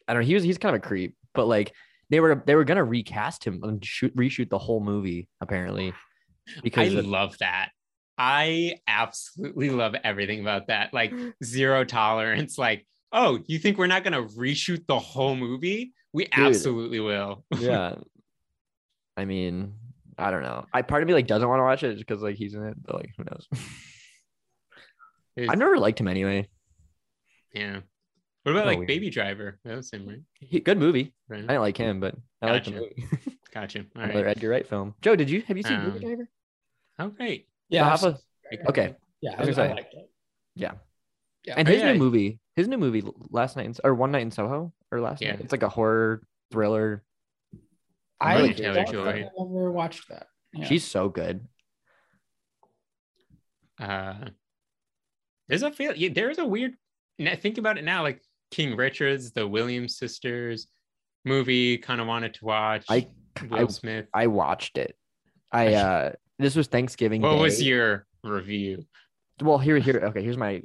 I don't know, he was he's kind of a creep, but like They were they were gonna recast him and shoot, reshoot the whole movie apparently. Because I of... love that. I absolutely love everything about that. Like zero tolerance. Like, oh, you think we're not gonna reshoot the whole movie? We Dude, absolutely will. Yeah. I mean, I don't know. I part of me like doesn't want to watch it just because like he's in it, but like who knows? I've never liked him anyway. Yeah. What about oh, like weird. Baby Driver? That was him, right? He, good movie. Right. I didn't like him, but I gotcha. Liked the movie. Gotcha. All right. Another Edgar Wright film. Joe, did you have you seen um, Baby Driver? Oh, great. Yeah. So a, okay. Yeah, I, was I liked it. Yeah. Yeah. And oh, his yeah. new movie, his new movie, last night in, or one night in Soho, or last yeah. night. It's like a horror thriller. I, really I never watched that. Yeah. She's so good. Uh, there's a feel. Yeah, there's a weird. Now, think about it now, like. King Richards, the Williams sisters movie, kind of wanted to watch. I, Will I, Smith. I watched it. I uh, this was Thanksgiving. What Day. Was your review? well, here, here, okay, here's my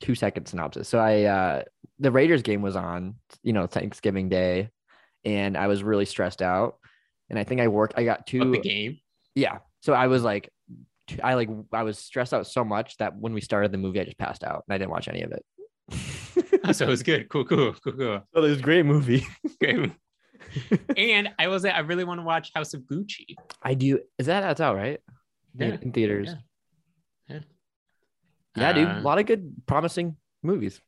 two second synopsis. So I, uh, the Raiders game was on, you know, Thanksgiving Day, and I was really stressed out. And I think I worked, I got two. Of the game? Yeah. So I was like, I like, I was stressed out so much that when we started the movie, I just passed out and I didn't watch any of it. So it was good. Cool, cool, cool, cool. So it was a great movie. Great. And I was, I really want to watch House of Gucci. I do. Is that that's out, right? Yeah. In theaters. Yeah. Yeah. Yeah, dude, a lot of good, promising movies.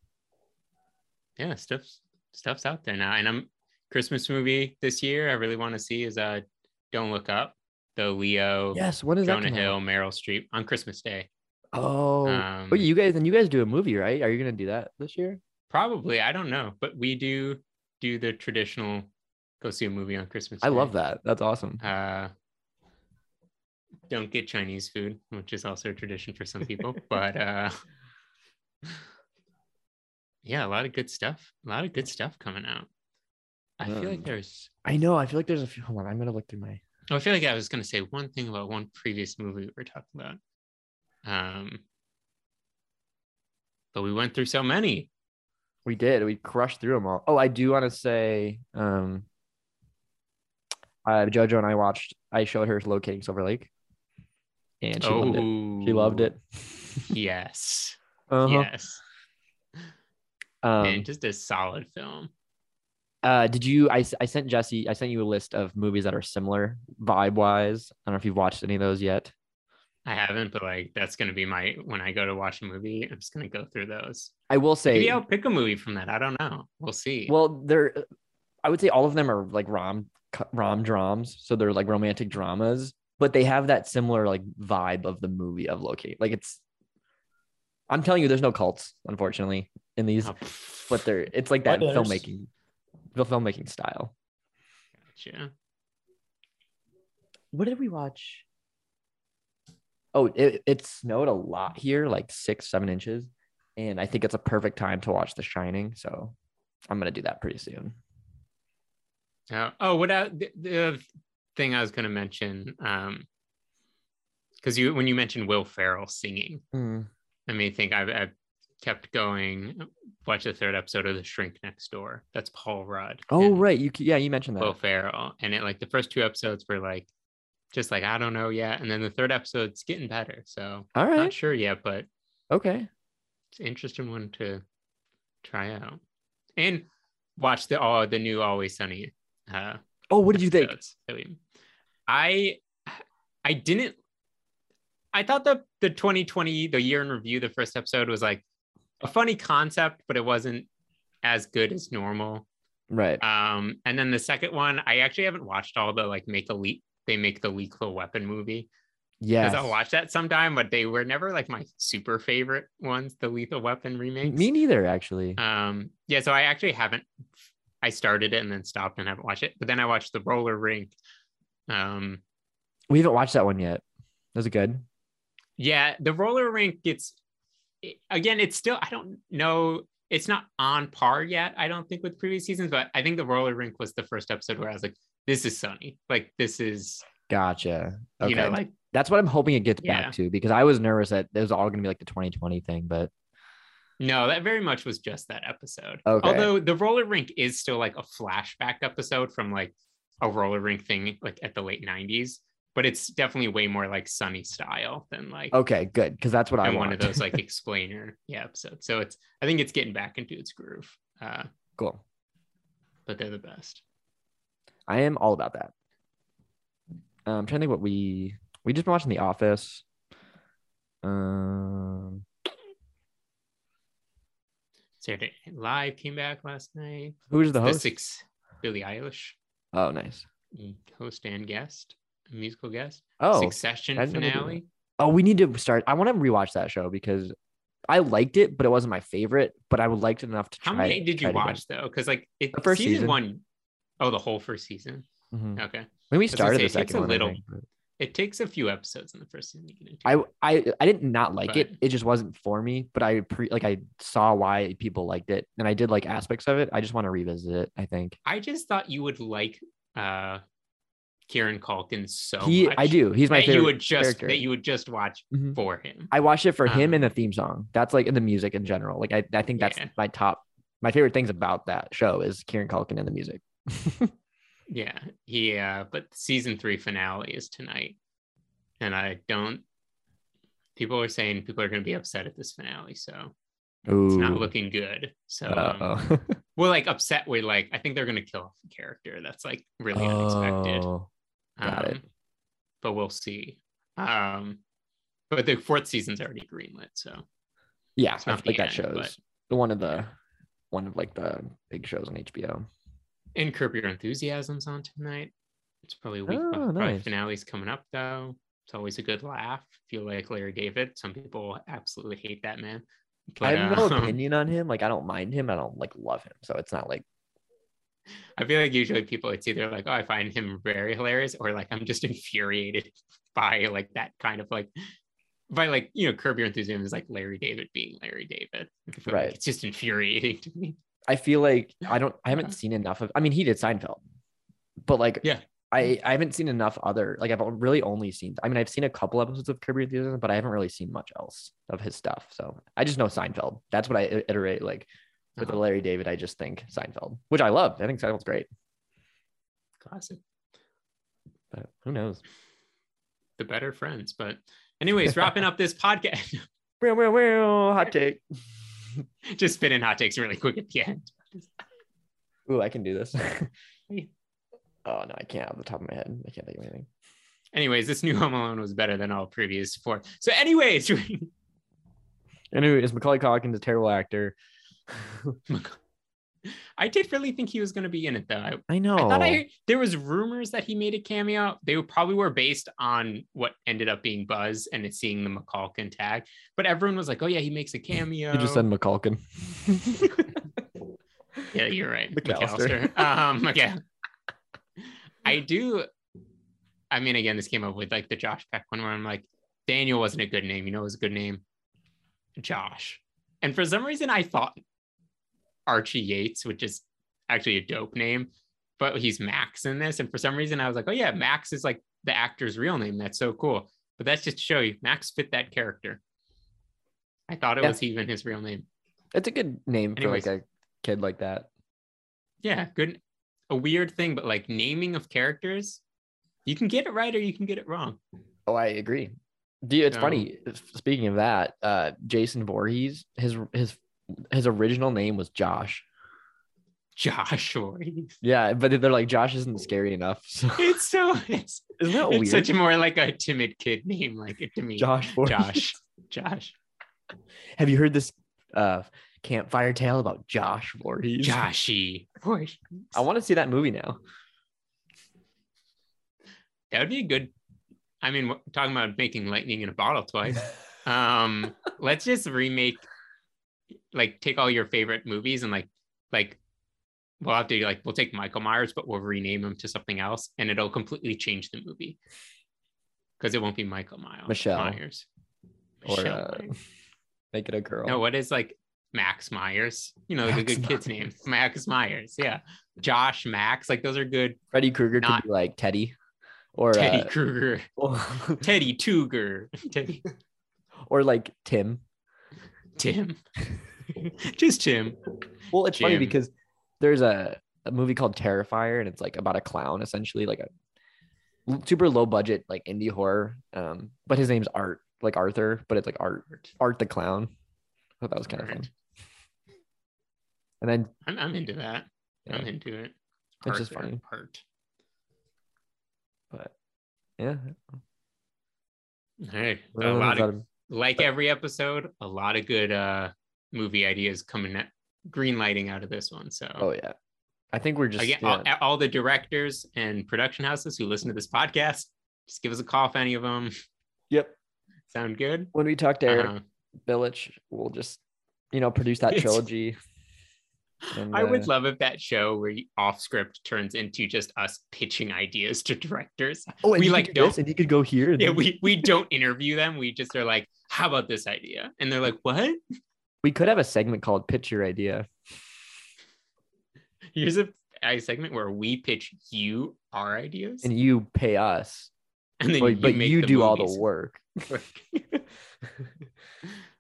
Yeah, stuff's stuff's out there now. And I'm Christmas movie this year I really want to see is uh, Don't Look Up, the Leo. Yes, what is Jonah that? Jonah Hill, out? Meryl Streep on Christmas Day. Oh, um, but you guys and you guys do a movie, right? Are you gonna do that this year? Probably, I don't know, but we do do the traditional go see a movie on Christmas Day. I love that. That's awesome. Uh, don't get Chinese food, which is also a tradition for some people, but uh yeah, a lot of good stuff a lot of good stuff coming out. I um, feel like there's I know I feel like there's a few. Hold on, I'm gonna look through my I feel like I was gonna say one thing about one previous movie we were talking about, um but we went through so many. We did we crushed through them all. Oh, I do want to say um Uh, Jojo and I watched, I showed her Locating Silver Lake and she oh. loved it. She loved it. Yes. Uh-huh. Yes. Um, and just a solid film. Uh, did you, I, I sent Jesse, I sent you a list of movies that are similar vibe wise. I don't know if you've watched any of those yet. I haven't, but like, that's going to be my, when I go to watch a movie, I'm just going to go through those. I will say. Maybe I'll pick a movie from that. I don't know. We'll see. Well, they're, I would say all of them are like rom rom drams, so they're like romantic dramas, but they have that similar like vibe of the movie of Locate. Like it's, I'm telling you, there's no cults unfortunately in these, oh, but they're it's like that filmmaking, the filmmaking style. Gotcha. What did we watch? Oh, it it snowed a lot here, like six, seven inches, and I think it's a perfect time to watch The Shining. So I'm gonna do that pretty soon. Uh, oh, what I, the, the thing I was going to mention, um, because you when you mentioned Will Ferrell singing, mm. I mean, I think I've, I've kept going. Watch the third episode of The Shrink Next Door. That's Paul Rudd. Oh, right. You yeah, you mentioned that. Will Ferrell, and it like the first two episodes were like, just like I don't know yet, and then the third episode's getting better. So all right, not sure yet, but okay, it's an interesting one to try out and watch the all the new Always Sunny. Uh, oh, what did you think? I I didn't. I thought that the twenty twenty, the year in review, the first episode was like a funny concept, but it wasn't as good as normal. Right. Um, and then the second one, I actually haven't watched all the like make a leak. They make the lethal weapon movie. Yeah, because I'll watch that sometime, but they were never like my super favorite ones. The Lethal Weapon remakes. Me neither, actually. Um, yeah. So I actually haven't. I started it and then stopped and haven't watched it. But then I watched The Roller Rink. Um, we haven't watched that one yet. Was it good? Yeah, The Roller Rink gets, it, again, it's still, I don't know. It's not on par yet, I don't think, with previous seasons. But I think The Roller Rink was the first episode where I was like, this is Sunny. Like, this is. Gotcha. Okay. You know, like, that's what I'm hoping it gets yeah. back to. Because I was nervous that it was all going to be like the twenty twenty thing. But. No, that very much was just that episode. Okay. Although The Roller Rink is still like a flashback episode from like a roller rink thing like at the late nineties, but it's definitely way more like Sunny style than like. Okay, good. Because that's what I want. One of those like explainer yeah, episodes. So it's, I think it's getting back into its groove. Uh, cool. But they're the best. I am all about that. I'm trying to think what we, we just been watching The Office. Um. Saturday Night Live came back last night. Who was the host? The six, Billie Eilish. Oh, nice. Host and guest, a musical guest. Oh, Succession finale. Oh, we need to start. I want to rewatch that show because I liked it, but it wasn't my favorite. But I would liked it enough to try. How many did you watch though? Because like it, the first season one. Oh, the whole first season. Mm-hmm. Okay. When we started the second one. It takes a few episodes in the first season to get into. I I I didn't not like but, it. It just wasn't for me. But I pre like I saw why people liked it, and I did like aspects of it. I just want to revisit it. I think. I just thought you would like uh, Kieran Culkin so he, much. I do. He's my favorite you would just, character. That you would just watch mm-hmm. for him. I watched it for um, him and the theme song. That's like in the music in general. Like I, I think that's yeah. my top, my favorite things about that show is Kieran Culkin and the music. yeah. Yeah. But season three finale is tonight. And I don't, people are saying people are going to be upset at this finale. So Ooh. It's not looking good. So um, we're like upset. We're like, I think they're going to kill off the character. That's like really oh, unexpected. Got um, it. But we'll see. Um, but the fourth season's already greenlit. So yeah, I think that shows the one of the, one of like the big shows on H B O. And Curb Your Enthusiasm's on tonight. It's probably a week oh, nice. Probably finale's coming up though. It's always a good laugh. If you like Larry David, some people absolutely hate that man. But, I have no um, opinion on him. Like I don't mind him. I don't like love him. So it's not like. I feel like usually people, it's either like, oh, I find him very hilarious, or like I'm just infuriated by like that kind of like, by like, you know, Curb Your Enthusiasm is like Larry David being Larry David. Right. Like, it's just infuriating to me. I feel like I don't. I haven't seen enough of. I mean, he did Seinfeld, but like, yeah. I, I haven't seen enough other, like I've really only seen, I mean, I've seen a couple episodes of Curb Your Enthusiasm, but I haven't really seen much else of his stuff. So I just know Seinfeld. That's what I iterate. Like with uh-huh. the Larry David, I just think Seinfeld, which I love. I think Seinfeld's great. Classic. But who knows? The better friends. But anyways, wrapping up this podcast. Well, well, well, hot take. Just spin in hot takes really quick at the end. Ooh, I can do this. Oh, no, I can't off the top of my head. I can't think of anything. Anyways, this new Home Alone was better than all previous four. So anyways. anyways, Macaulay Culkin's a terrible actor. I did really think he was going to be in it, though. I, I know. I thought I, there was rumors that he made a cameo. They probably were based on what ended up being Buzz and it's seeing the McCulkin tag. But everyone was like, oh, yeah, he makes a cameo. You just said McCulkin. yeah, you're right. McAllister. McAllister. Um, okay. I do. I mean, again, this came up with like the Josh Peck one where I'm like, Daniel wasn't a good name. You know, it was a good name. Josh. And for some reason, I thought Archie Yates, which is actually a dope name, but he's Max in this. And for some reason, I was like, oh, yeah, Max is like the actor's real name. That's so cool. But that's just to show you, Max fit that character. I thought it yeah. was even his real name. It's a good name Anyways, for like a kid like that. Yeah, good. A weird thing, but like naming of characters, you can get it right or you can get it wrong. Oh, I agree. Dude, it's no. funny. Speaking of that, uh, Jason Voorhees, his his his original name was Josh. Josh Voorhees. Yeah, but they're like Josh isn't scary enough. So. It's so it's isn't that weird? It's such a more like a timid kid name, like it to me. Josh Voorhees. Josh. Josh. Have you heard this? Uh, Campfire Tale about Josh Voorhees. Joshy. Voorhees. I want to see that movie now. That would be a good. I mean, talking about making lightning in a bottle twice. Um, let's just remake, like, take all your favorite movies and like, like, we'll have to like, we'll take Michael Myers, but we'll rename him to something else, and it'll completely change the movie because it won't be Michael Myers. Michelle Myers. Michelle or uh, Myers. Make it a girl. No, what is like. Max Myers, you know, the good kid's name. Max Myers, yeah. Josh, Max, like those are good. Freddy Krueger could be like Teddy, or Teddy uh, Krueger, oh. Teddy Tooger, Teddy, or like Tim, Tim, just Tim. Well, it's Jim. Funny because there's a, a movie called Terrifier, and it's like about a clown, essentially, like a super low budget like indie horror. Um, but his name's Art, like Arthur, but it's like Art, Art the Clown. I thought that was kind Art. Of fun. And then I'm, I'm into that. Yeah. I'm into it. It's just funny. Art. But yeah. Hey, a lot of, like but, every episode, a lot of good uh, movie ideas coming at green lighting out of this one. So oh yeah, I think we're just again, yeah. all, all the directors and production houses who listen to this podcast. Just give us a call if any of them. Yep. Sound good? When we talk to Eric uh-huh. Billich, we'll just you know produce that trilogy. And, uh, I would love if that show where you, off script turns into just us pitching ideas to directors. Oh, and we like don't, and you could go here. And yeah, then... we we don't interview them. We just are like, how about this idea? And they're like, what? We could have a segment called Pitch Your Idea. Here's a, a segment where we pitch you our ideas, and you pay us, and then but you, but make you the do movies. All the work.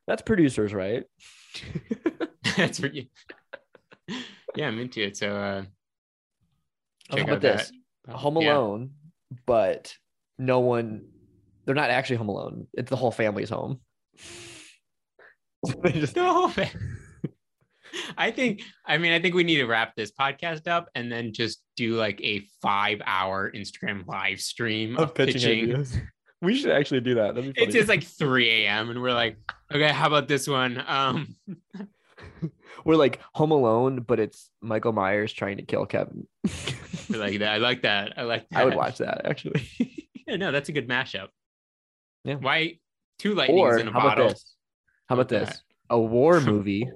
That's producers, right? That's what you... Yeah, I'm into it. So uh check out this that. Home Alone, yeah. But no one, they're not actually home alone. It's the whole family's home. Just... The whole family. I think, I mean, I think we need to wrap this podcast up and then just do like a five hour Instagram live stream of, of pitching. pitching. We should actually do that. It's just like three a.m. and we're like, okay, how about this one? Um, we're like Home Alone, but it's Michael Myers trying to kill Kevin. We're like that. I like that. I like that. I would watch that actually. Yeah, no, that's a good mashup. Yeah. Why two lightnings or, in a how bottle? About this? How about this? Right. A war movie.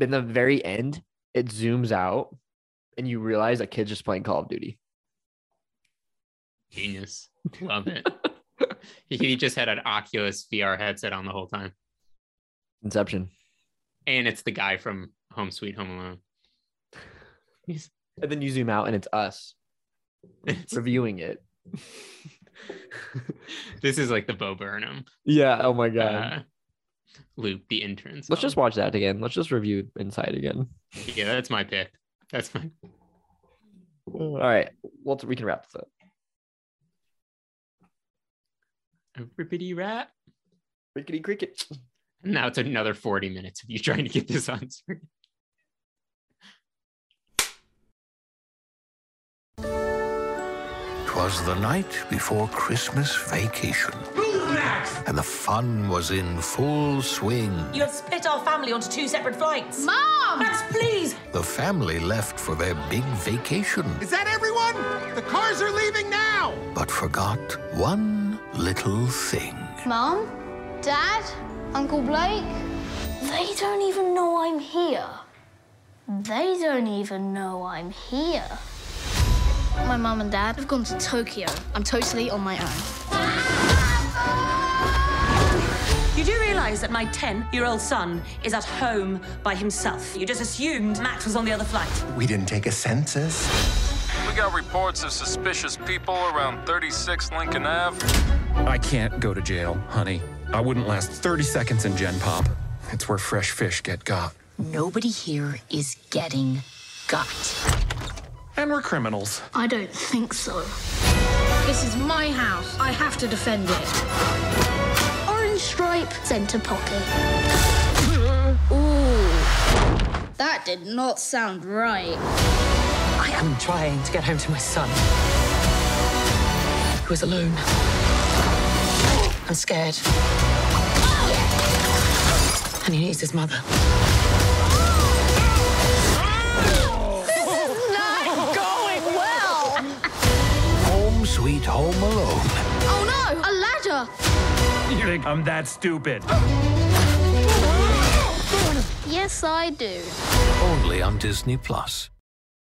In the very end, it zooms out and you realize a kid's just playing Call of Duty. Genius. Love it. He just had an Oculus V R headset on the whole time. Inception. And it's the guy from Home Sweet Home Alone. He's... And then you zoom out and it's us reviewing it. This is like the Bo Burnham. Yeah. Oh my God. Uh, Loop the interns. Let's just watch that again. Let's just review Inside again. Yeah, that's my pick. That's my. All right. Well, we can wrap this up. Rippity rat. Rickety cricket. Now it's another forty minutes of you trying to get this on screen. Was the night before Christmas vacation. Move, Max! And the fun was in full swing. You have split our family onto two separate flights. Mom! Max, please! The family left for their big vacation. Is that everyone? The cars are leaving now! But forgot one little thing. Mom? Dad? Uncle Blake? They don't even know I'm here. They don't even know I'm here. My mum and dad have gone to Tokyo. I'm totally on my own. You do realise that my ten-year-old son is at home by himself. You just assumed Max was on the other flight. We didn't take a census. We got reports of suspicious people around thirty-six Lincoln Avenue. I can't go to jail, honey. I wouldn't last thirty seconds in Gen Pop. It's where fresh fish get got. Nobody here is getting got. And we're criminals. I don't think so. This is my house. I have to defend it. Orange stripe, center pocket. Ooh, that did not sound right. I am trying to get home to my son, who is alone. I'm scared. Oh. And he needs his mother. Sweet Home Alone. Oh no, a ladder! You think I'm that stupid? Yes, I do. Only on Disney Plus.